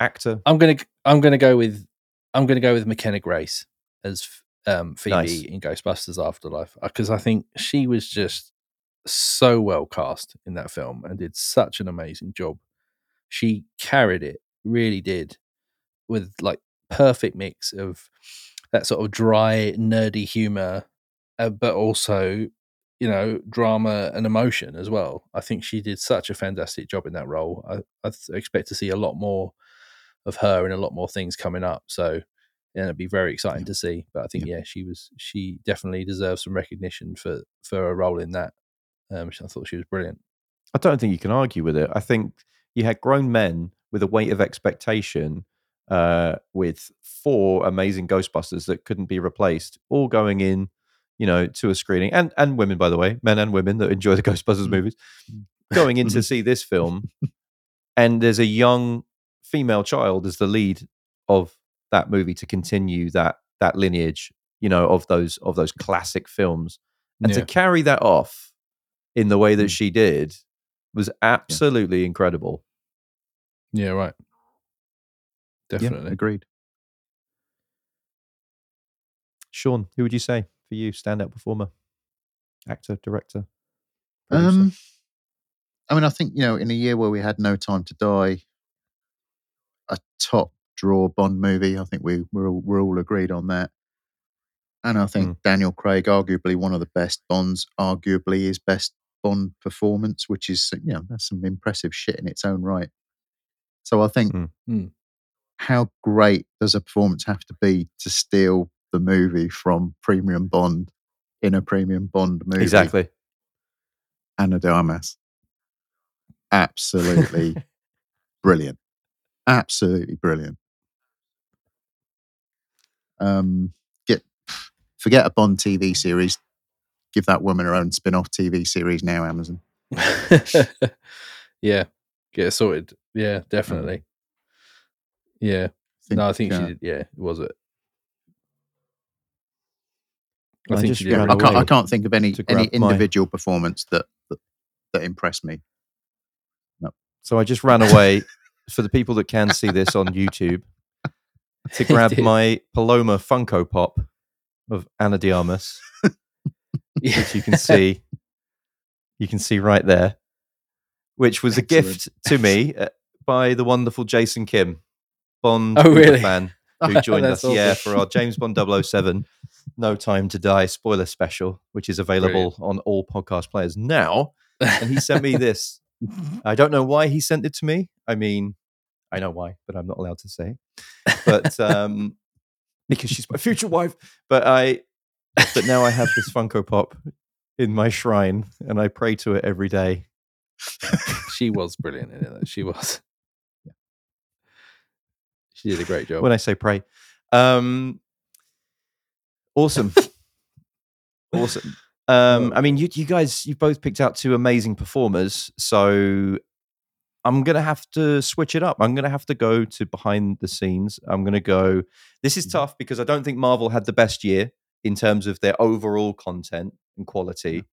actor. I'm gonna go with McKenna Grace as Phoebe in Ghostbusters Afterlife, because I think she was just so well cast in that film and did such an amazing job. She carried it, really did, with like perfect mix of that sort of dry, nerdy humor, but also, you know, drama and emotion as well. I think she did such a fantastic job in that role. I expect to see a lot more of her and a lot more things coming up. So, and it'd be very exciting to see. But I think, she definitely deserves some recognition for a role in that. I thought she was brilliant. I don't think you can argue with it. I think you had grown men with a weight of expectation, with 4 amazing Ghostbusters that couldn't be replaced, all going in, you know, to a screening, and women, by the way, men and women that enjoy the Ghostbusters movies, going in to see this film, and there's a young female child as the lead of that movie to continue that lineage, you know, of those classic films, and to carry that off in the way that she did was absolutely incredible. Yeah, right. Definitely. Yeah, agreed. Sean, who would you say? For you, standout performer, actor, director, producer? I mean, I think, you know, in a year where we had No Time to Die, a top draw Bond movie, I think we're all agreed on that. And I think Daniel Craig, arguably one of the best Bonds, arguably his best Bond performance, which is, you know, that's some impressive shit in its own right. So I think how great does a performance have to be to steal the movie from premium Bond in a premium Bond movie? Exactly. Ana de Armas. Absolutely brilliant. Absolutely brilliant. Forget a Bond TV series. Give that woman her own spin-off TV series now, Amazon. Get it sorted. Yeah, definitely. Yeah. I think she did. Yeah, was it? I can't think of any individual performance that impressed me. No. So I just ran away, for the people that can see this on YouTube, to grab my Paloma Funko Pop of Ana de Armas, which you can see right there, which was a gift to me by the wonderful Jason Kim, Bond fan, who joined us for our James Bond 007. No Time to Die spoiler special, which is available on all podcast players now. And he sent me this. I don't know why he sent it to me. I mean, I know why, but I'm not allowed to say. But because she's my future wife. But now I have this Funko Pop in my shrine, and I pray to it every day. She was brilliant in it, though. She was. Yeah. She did a great job. When I say pray. Awesome. Awesome. I mean, you guys, you both picked out two amazing performers, so I'm going to have to switch it up. I'm going to have to go to behind the scenes. I'm going to go, this is tough because I don't think Marvel had the best year in terms of their overall content and quality.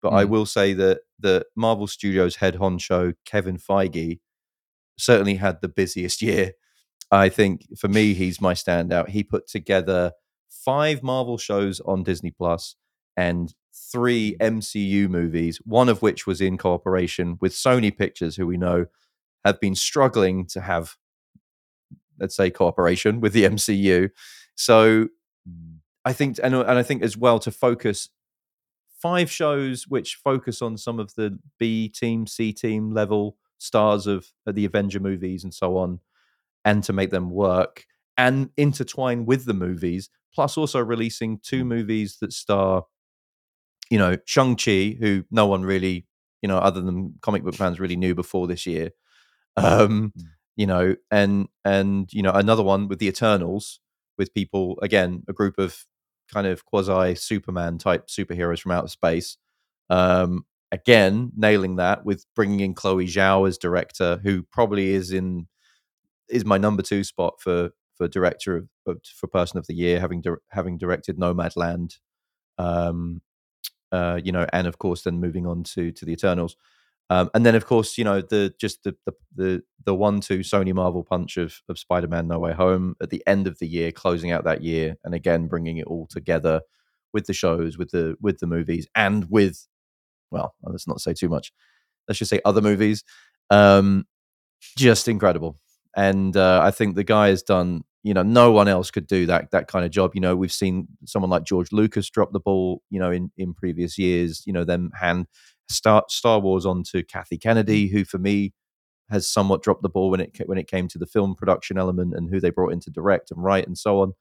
But I will say that the Marvel Studios head honcho, Kevin Feige, certainly had the busiest year. I think for me, he's my standout. He put together 5 Marvel shows on Disney Plus and 3 MCU movies, one of which was in cooperation with Sony Pictures, who we know have been struggling to have, let's say, cooperation with the MCU. So I think, and I think as well, to focus 5 shows which focus on some of the B team, C team level stars of the Avenger movies and so on, and to make them work and intertwine with the movies, plus also releasing 2 movies that star, you know, Shang-Chi, who no one really, you know, other than comic book fans really knew before this year, you know, and you know, another one with the Eternals, with people, again, a group of kind of quasi Superman type superheroes from outer space, again nailing that with bringing in Chloe Zhao as director, who probably is my number 2 spot for director of for person of the year, having directed Nomadland. You know, and of course, then moving on to the Eternals, and then of course, you know, the 1-2 Sony Marvel punch of Spider-Man: No Way Home at the end of the year, closing out that year, and again bringing it all together with the shows, with the movies, and with, well, let's not say too much. Let's just say other movies. Just incredible, and I think the guy has done. You know, no one else could do that kind of job. You know, we've seen someone like George Lucas drop the ball, you know, in previous years, you know, them hand Star Wars onto Kathy Kennedy, who for me has somewhat dropped the ball when it came to the film production element and who they brought in to direct and write and so on.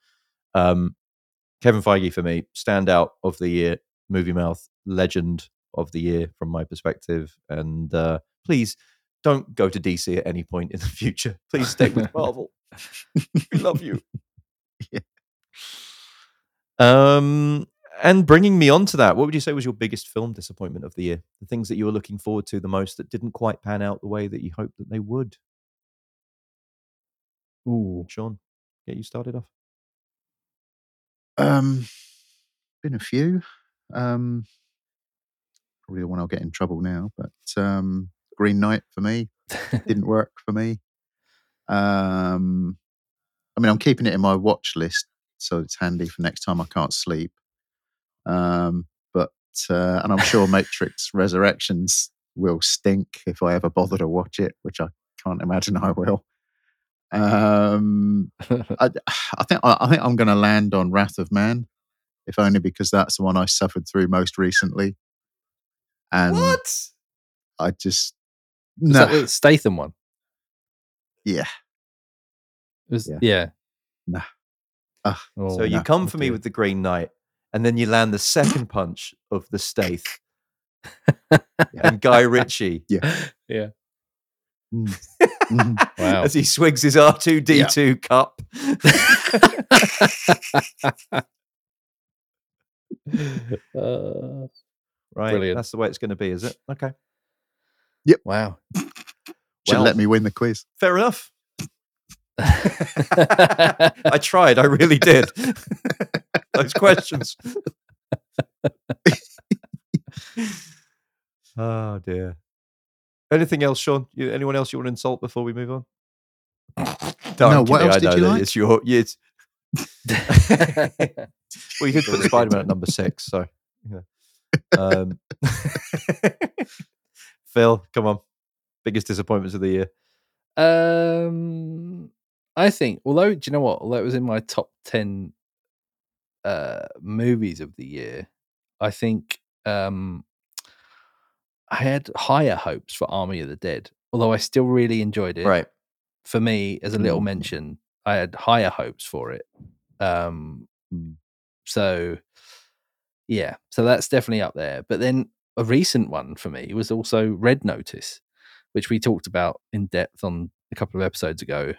Kevin Feige, for me, standout of the year, Movie Mouth legend of the year from my perspective. And please don't go to DC at any point in the future. Please stay with Marvel. We love you. Yeah. And bringing me on to that, what would you say was your biggest film disappointment of the year? The things that you were looking forward to the most that didn't quite pan out the way that you hoped that they would? Ooh, Sean, get you started off. Been a few. Probably the one I'll get in trouble now, but Green Knight for me didn't work for me. I mean, I'm keeping it in my watch list, so it's handy for next time I can't sleep. But and I'm sure Matrix Resurrections will stink if I ever bother to watch it, which I can't imagine I will. I think I'm going to land on Wrath of Man, if only because that's the one I suffered through most recently. And what? I just no. Is that the Statham one? Yeah. Yeah. Nah. So you come for me with the Green Knight, and then you land the second punch of the Staith and Guy Ritchie. Yeah. Wow. As he swigs his R2-D2 cup. Right. Brilliant. That's the way it's going to be, is it? Okay. Yep. Wow. Should let me win the quiz. Fair enough. I tried. I really did. Those questions. Oh, dear. Anything else, Sean? Anyone else you want to insult before we move on? No, what else did you like? It's your... It's... Well, you could put Spider-Man at number 6, so... Yeah. Phil, come on. Biggest disappointments of the year? I think, although it was in my top 10 movies of the year, I think I had higher hopes for Army of the Dead, although I still really enjoyed it. Right. For me, as a little mention, I had higher hopes for it. So that's definitely up there. But then a recent one for me was also Red Notice, which we talked about in depth on a couple of episodes ago.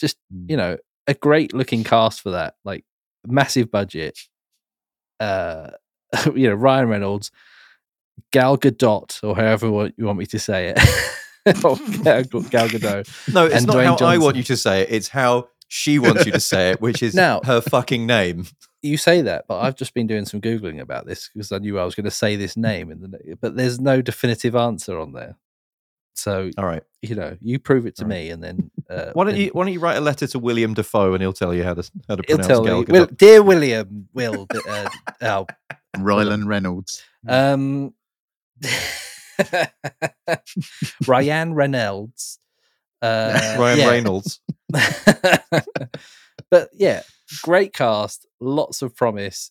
Just, you know, a great looking cast for that, like massive budget, you know, Ryan Reynolds, Gal Gadot, or however you want me to say it. Or Gal Gadot. No, it's not Dwayne how Johnson. I want you to say it. It's how she wants you to say it, which is now, her fucking name. You say that, but I've just been doing some Googling about this because I knew I was going to say this name, but there's no definitive answer on there. So, all right, you know, you prove it to me, and then why don't you write a letter to William Dafoe, and he'll tell you how to pronounce Gal Gadot. Dear William, Rylan Reynolds, Ryan Reynolds, Ryan Reynolds. But yeah, great cast, lots of promise,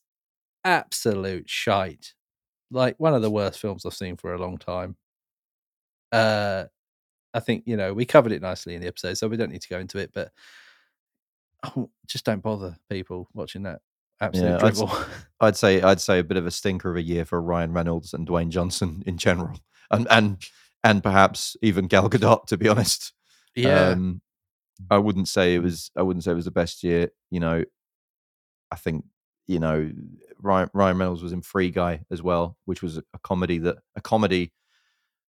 absolute shite. Like one of the worst films I've seen for a long time. I think, you know, we covered it nicely in the episode, so we don't need to go into it, but just don't bother people watching that. Absolute drivel. I'd say a bit of a stinker of a year for Ryan Reynolds and Dwayne Johnson in general, and perhaps even Gal Gadot, to be honest. Yeah. I wouldn't say it was the best year, you know. I think, you know, Ryan Reynolds was in Free Guy as well, which was a comedy that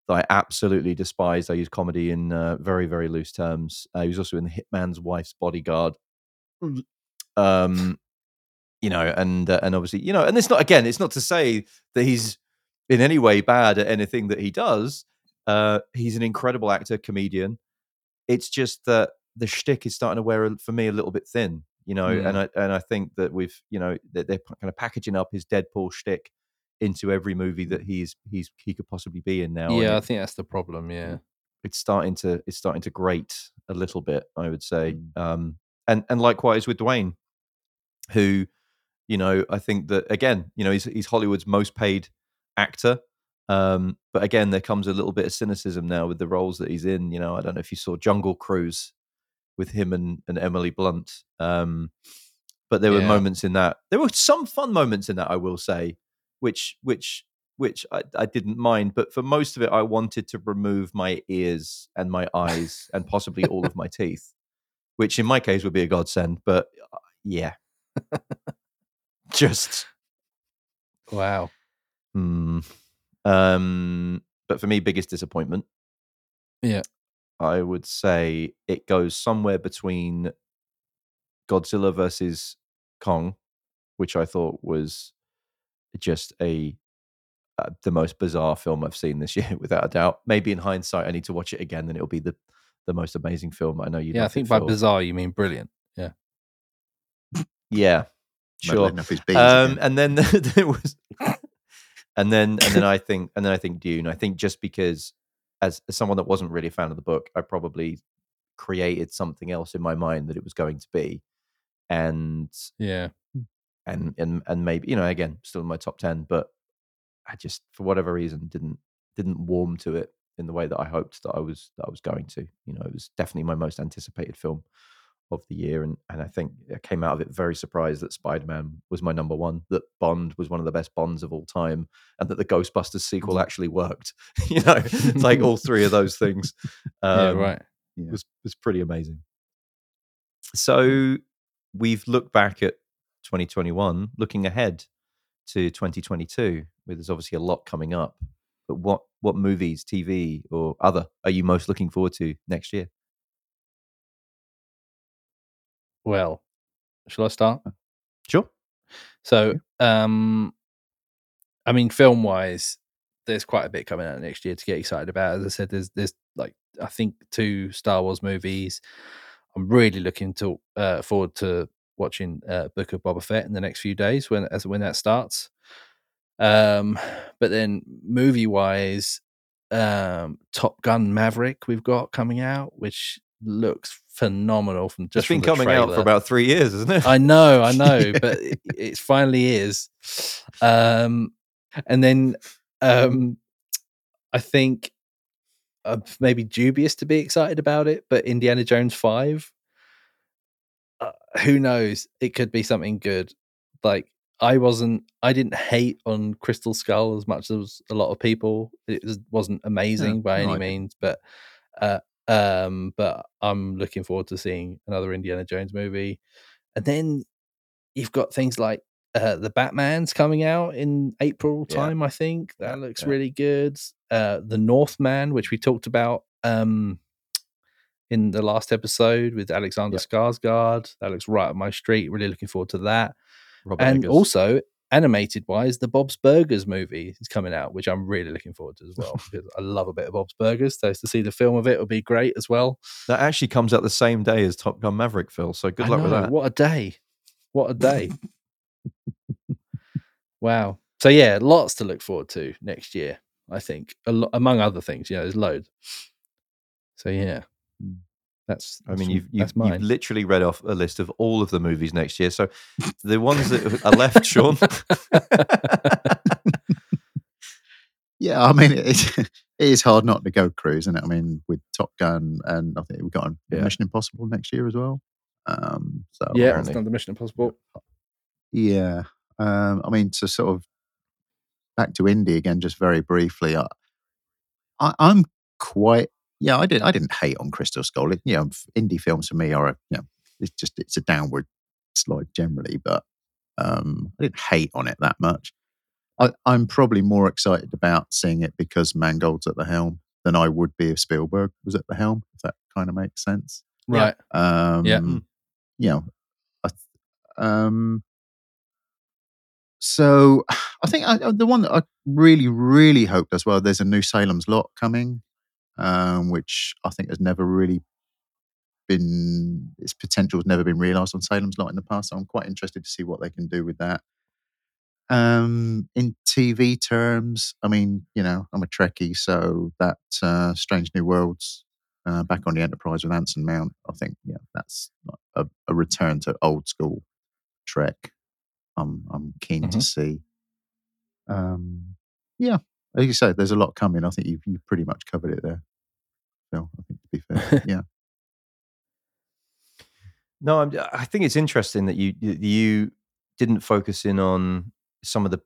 I absolutely despised. I use comedy in very, very loose terms. He was also in The Hitman's Wife's Bodyguard. You know, and obviously, you know, and it's not to say that he's in any way bad at anything that he does. He's an incredible actor, comedian. It's just that the shtick is starting to wear, for me, a little bit thin, you know, and I think that we've, you know, that they're kind of packaging up his Deadpool shtick into every movie that he could possibly be in now. Yeah, I think that's the problem. Yeah, it's starting to grate a little bit, I would say, and likewise with Dwayne, who, you know, I think that again, you know, he's Hollywood's most paid actor, but again, there comes a little bit of cynicism now with the roles that he's in. You know, I don't know if you saw Jungle Cruise with him and Emily Blunt, but there were moments in that. There were some fun moments in that, I will say, which I didn't mind, but for most of it, I wanted to remove my ears and my eyes and possibly all of my teeth, which in my case would be a godsend. But yeah, just wow. But for me, biggest disappointment. Yeah, I would say it goes somewhere between Godzilla versus Kong, which I thought was just the most bizarre film I've seen this year, without a doubt. Maybe in hindsight, I need to watch it again, and it'll be the most amazing film. I know you. Yeah, I think by bizarre you mean brilliant. Yeah, yeah, sure. And then I think Dune. I think just because, as someone that wasn't really a fan of the book, I probably created something else in my mind that it was going to be, and yeah. And maybe, you know, again, still in my top 10, but I just, for whatever reason, didn't warm to it in the way that I hoped that I was going to. You know, it was definitely my most anticipated film of the year, and I think I came out of it very surprised that Spider-Man was my number one, that Bond was one of the best Bonds of all time, and that the Ghostbusters sequel actually worked. You know, it's like all three of those things. It was pretty amazing. So we've looked back at 2021, looking ahead to 2022, where there's obviously a lot coming up, but what movies, TV or other are you most looking forward to next year? Well, shall I start? Sure. So I mean, film wise, there's quite a bit coming out next year to get excited about. As I said, there's like, I think 2 Star Wars movies. I'm really looking to forward to watching Book of Boba Fett in the next few days when that starts. But then movie wise, Top Gun Maverick we've got coming out, which looks phenomenal. It's been coming out for about 3 years, isn't it? I know, yeah. But it finally is. And then I think I'm maybe dubious to be excited about it, but Indiana Jones 5. Who knows? It could be something good. Like I didn't hate on Crystal Skull as much as a lot of people. It wasn't amazing by any means, but I'm looking forward to seeing another Indiana Jones movie. And then you've got things like The Batman's coming out in April time, I think. That looks really good. The Northman, which we talked about in the last episode with Alexander Skarsgård. That looks right up my street. Really looking forward to that. Robert Eggers. Also, animated-wise, the Bob's Burgers movie is coming out, which I'm really looking forward to as well, because I love a bit of Bob's Burgers. So to see the film of it would be great as well. That actually comes out the same day as Top Gun Maverick, Phil, so good luck with that. What a day. What a day. Wow. So, yeah, lots to look forward to next year, I think, among other things. You know, there's loads. So, yeah. You've literally read off a list of all of the movies next year. So the ones that are left, Sean. Yeah, I mean, it is hard not to go cruise, isn't it? I mean, with Top Gun, and I think we've got Mission Impossible next year as well. It's done the Mission Impossible. Yeah. I mean, to sort of back to indie again, just very briefly, I'm quite... Yeah, I didn't hate on Crystal Skull. You know, indie films for me are it's a downward slide generally, but I didn't hate on it that much. I'm probably more excited about seeing it because Mangold's at the helm than I would be if Spielberg was at the helm. If that kind of makes sense, right? So I think the one that I really, really hope as well. There's a new Salem's Lot coming. Which I think has never really been, its potential has never been realised on Salem's Lot in the past. So I'm quite interested to see what they can do with that. In TV terms, I mean, you know, I'm a Trekkie, so that Strange New Worlds back on the Enterprise with Anson Mount, I think, yeah, that's a return to old school Trek. I'm keen to see. Like you say, there's a lot coming. I think you pretty much covered it there, Phil. I think, to be fair, yeah. No, I think it's interesting that you didn't focus in on some of the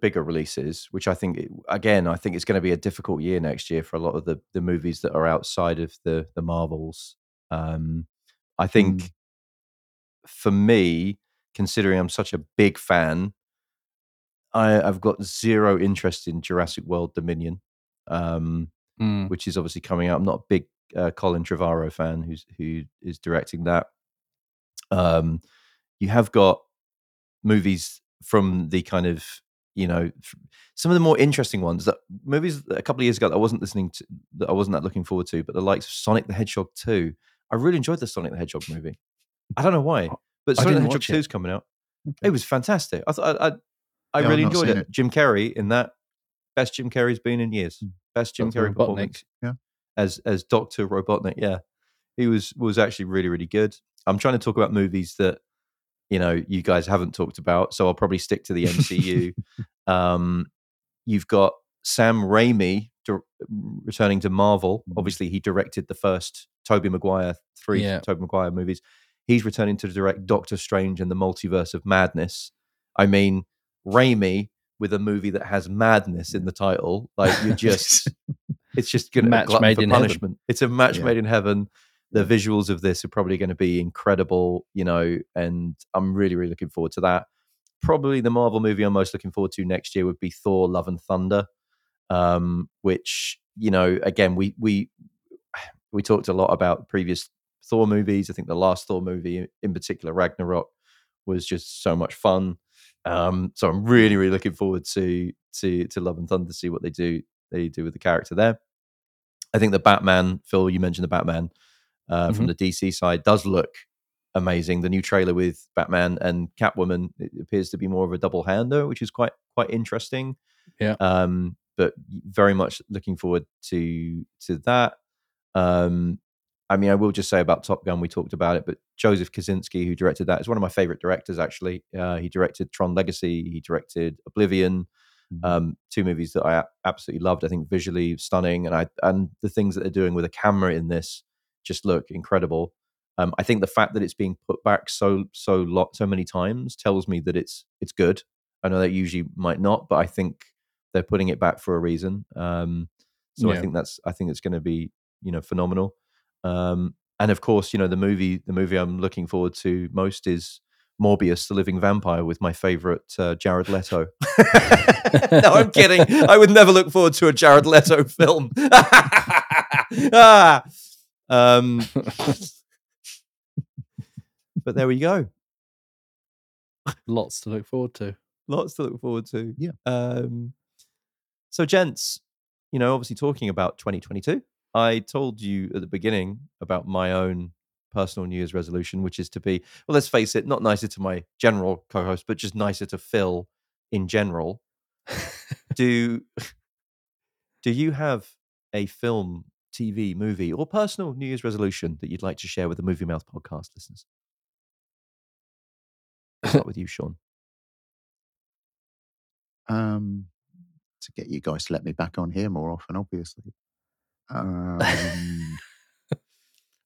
bigger releases, which I think, again, I think it's going to be a difficult year next year for a lot of the movies that are outside of the Marvels. I think for me, considering I'm such a big fan, I've got zero interest in Jurassic World Dominion, which is obviously coming out. I'm not a big Colin Trevorrow fan who is directing that. You have got movies from the kind of, you know, some of the more interesting ones, that movies a couple of years ago that I wasn't that looking forward to, but the likes of Sonic the Hedgehog 2. I really enjoyed the Sonic the Hedgehog movie. I don't know why, but Sonic the Hedgehog 2 is coming out. Okay. It was fantastic. I really enjoyed it. Jim Carrey in that, best Jim Carrey's been in years. Best Jim Carrey performance as Dr. Robotnik. Yeah, he was actually really, really good. I'm trying to talk about movies that, you know, you guys haven't talked about, so I'll probably stick to the MCU. You've got Sam Raimi returning to Marvel. Obviously, he directed the first Tobey Maguire, three Tobey Maguire movies. He's returning to direct Doctor Strange and the Multiverse of Madness. I mean, Raimi with a movie that has madness in the title, like you're just it's just going to match made in punishment. Heaven. It's a match made in heaven. The visuals of this are probably going to be incredible, you know, and I'm really, really looking forward to that. Probably the Marvel movie I'm most looking forward to next year would be Thor: Love and Thunder, which, you know, again, we talked a lot about previous Thor movies. I think the last Thor movie in particular, Ragnarok, was just so much fun. So I'm really, really looking forward to Love and Thunder to see what they do with the character there. I think the Batman, Phil, you mentioned the Batman from the DC side, does look amazing. The new trailer with Batman and Catwoman, it appears to be more of a double-hander, which is quite interesting. Yeah. But very much looking forward to that. I mean, I will just say about Top Gun, we talked about it, but Joseph Kosinski, who directed that, is one of my favorite directors, actually. He directed Tron Legacy. He directed Oblivion, two movies that I absolutely loved. I think visually stunning, and the things that they're doing with a camera in this just look incredible. I think the fact that it's being put back so many times tells me that it's good. I know that usually might not, but I think they're putting it back for a reason. I think it's going to be, you know, phenomenal. And of course, you know, the movie I'm looking forward to most is Morbius, the living vampire, with my favorite Jared Leto. No, I'm kidding. I would never look forward to a Jared Leto film. But there we go. Lots to look forward to. Lots to look forward to. Yeah. So, gents, you know, obviously talking about 2022, I told you at the beginning about my own personal New Year's resolution, which is to be, well, let's face it, not nicer to my general co-host, but just nicer to Phil in general. Do you have a film, TV, movie, or personal New Year's resolution that you'd like to share with the Movie Mouth podcast listeners? I'll start with you, Sean. To get you guys to let me back on here more often, obviously.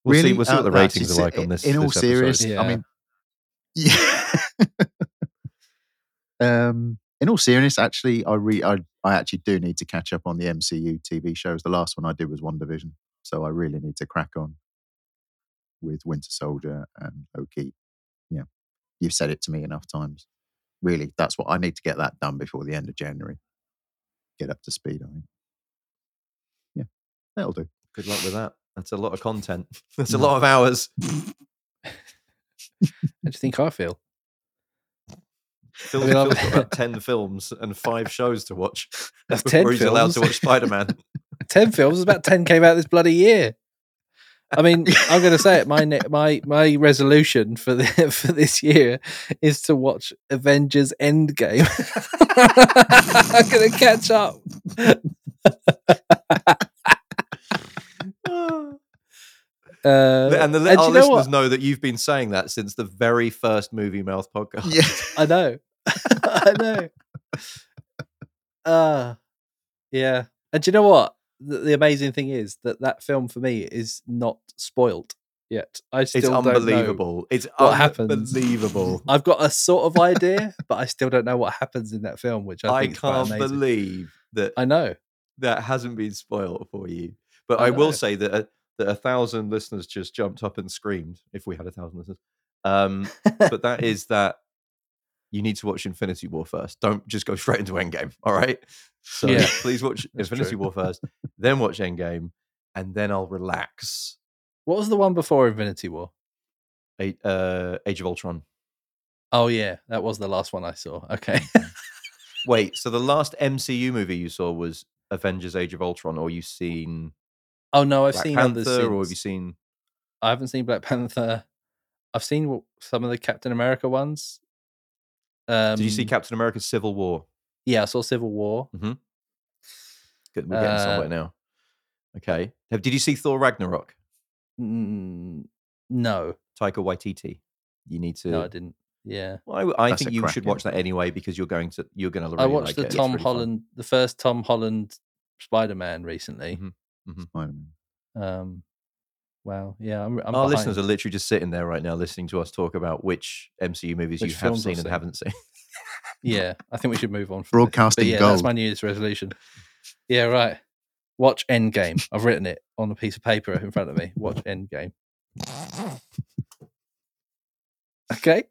We'll see what the ratings are like on this. In all seriousness, yeah. I mean, yeah. In all seriousness, actually, I actually do need to catch up on the MCU TV shows. The last one I did was WandaVision, so I really need to crack on with Winter Soldier and Loki. Yeah, you've said it to me enough times. Really, that's what I need to get that done before the end of January. Get up to speed, I think. Yeah, that'll do. Good luck with that. That's a lot of content. That's a lot of hours. How do you think I feel? Phil's got about 10 films and 5 shows to watch. That's 10 films. He's allowed to watch Spider-Man. 10 films, about 10 came out this bloody year. I mean, I'm going to say it. My resolution for this year is to watch Avengers Endgame. I'm going to catch up. And our listeners know that you've been saying that since the very first Movie Mouth podcast. Yeah. I know. I know. Yeah. And do you know what? The amazing thing is that film for me is not spoilt yet. I still don't know. It's unbelievable. It's unbelievable. I've got a sort of idea, but I still don't know what happens in that film, which I think is quite amazing. I can't believe that. I know that hasn't been spoiled for you, but I will say that that 1,000 listeners just jumped up and screamed. If we had 1,000 listeners, but that is that. You need to watch Infinity War first. Don't just go straight into Endgame, all right? So please watch Infinity War first, then watch Endgame, and then I'll relax. What was the one before Infinity War? Age of Ultron. Oh, yeah. That was the last one I saw. Okay. Wait, so the last MCU movie you saw was Avengers Age of Ultron, or you've seen... Oh, no, I've seen others. Black Panther, or have you seen... I haven't seen Black Panther. I've seen some of the Captain America ones. Did you see Captain America's Civil War? Yeah, I saw Civil War. Mm-hmm. Good, we're getting somewhere now. Okay. Did you see Thor Ragnarok? No. Taika Waititi. You need to. No, I didn't. Yeah. Well, I think you should watch that anyway because you're going to. Really, I watched the first Tom Holland Spider-Man recently. Mm-hmm. Mm-hmm. Spider-Man. Wow. Yeah. I'm Our listeners are literally just sitting there right now listening to us talk about which MCU movies you have seen and haven't seen. Yeah. I think we should move on. Broadcasting gold. That's my New Year's resolution. Yeah, right. Watch Endgame. I've written it on a piece of paper in front of me. Watch Endgame. Okay.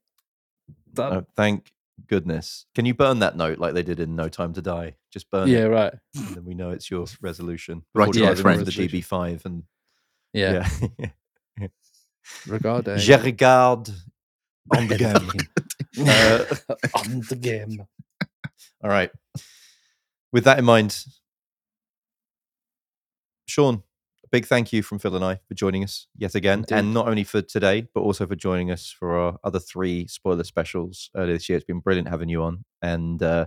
Done. Oh, thank goodness. Can you burn that note like they did in No Time to Die? Just burn it. Yeah, right. And then we know it's your resolution. Right. Yeah, the GB5 and... Yeah. Regardez. Je regarde on the game. On the game. All right. With that in mind, Sean, a big thank you from Phil and I for joining us yet again. Indeed. And not only for today, but also for joining us for our other 3 spoiler specials earlier this year. It's been brilliant having you on. And we're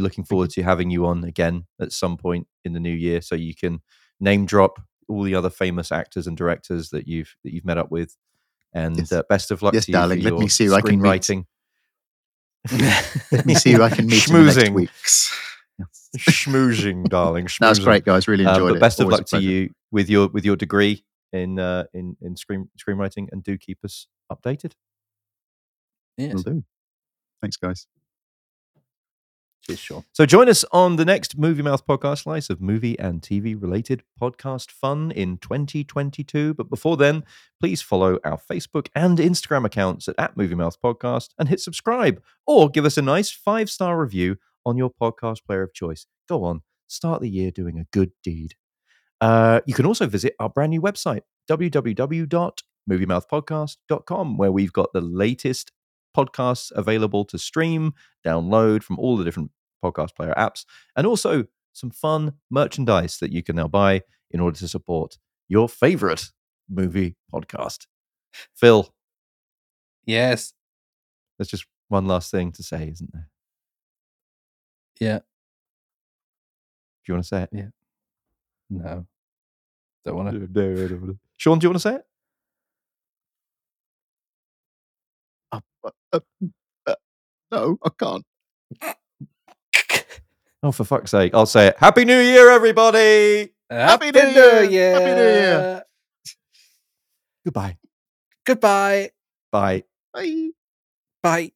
looking forward to having you on again at some point in the new year so you can name drop all the other famous actors and directors that you've met up with, and best of luck to you. Darling, let me see who I can meet. Let me see who I can meet. Schmoozing weeks. Schmoozing, darling. Schmoozing. That's great, guys. Really enjoyed it. Best of luck to you with your degree in screenwriting, and do keep us updated. Yes. Will do. Thanks, guys. Cheers, Sean. So join us on the next Movie Mouth Podcast slice of movie and TV-related podcast fun in 2022. But before then, please follow our Facebook and Instagram accounts at Movie Mouth Podcast and hit subscribe or give us a nice 5-star review on your podcast player of choice. Go on, start the year doing a good deed. You can also visit our brand new website, www.moviemouthpodcast.com, where we've got the latest podcasts available to stream, download from all the different podcast player apps, and also some fun merchandise that you can now buy in order to support your favorite movie podcast. Phil. Yes. There's just one last thing to say, isn't there? Yeah. Do you want to say it? Yeah. No. Don't want to. Sean, do you want to say it? No, I can't. Oh, for fuck's sake. I'll say it. Happy New Year, everybody! Happy New Year! Happy New Year! Goodbye. Goodbye. Bye. Bye. Bye.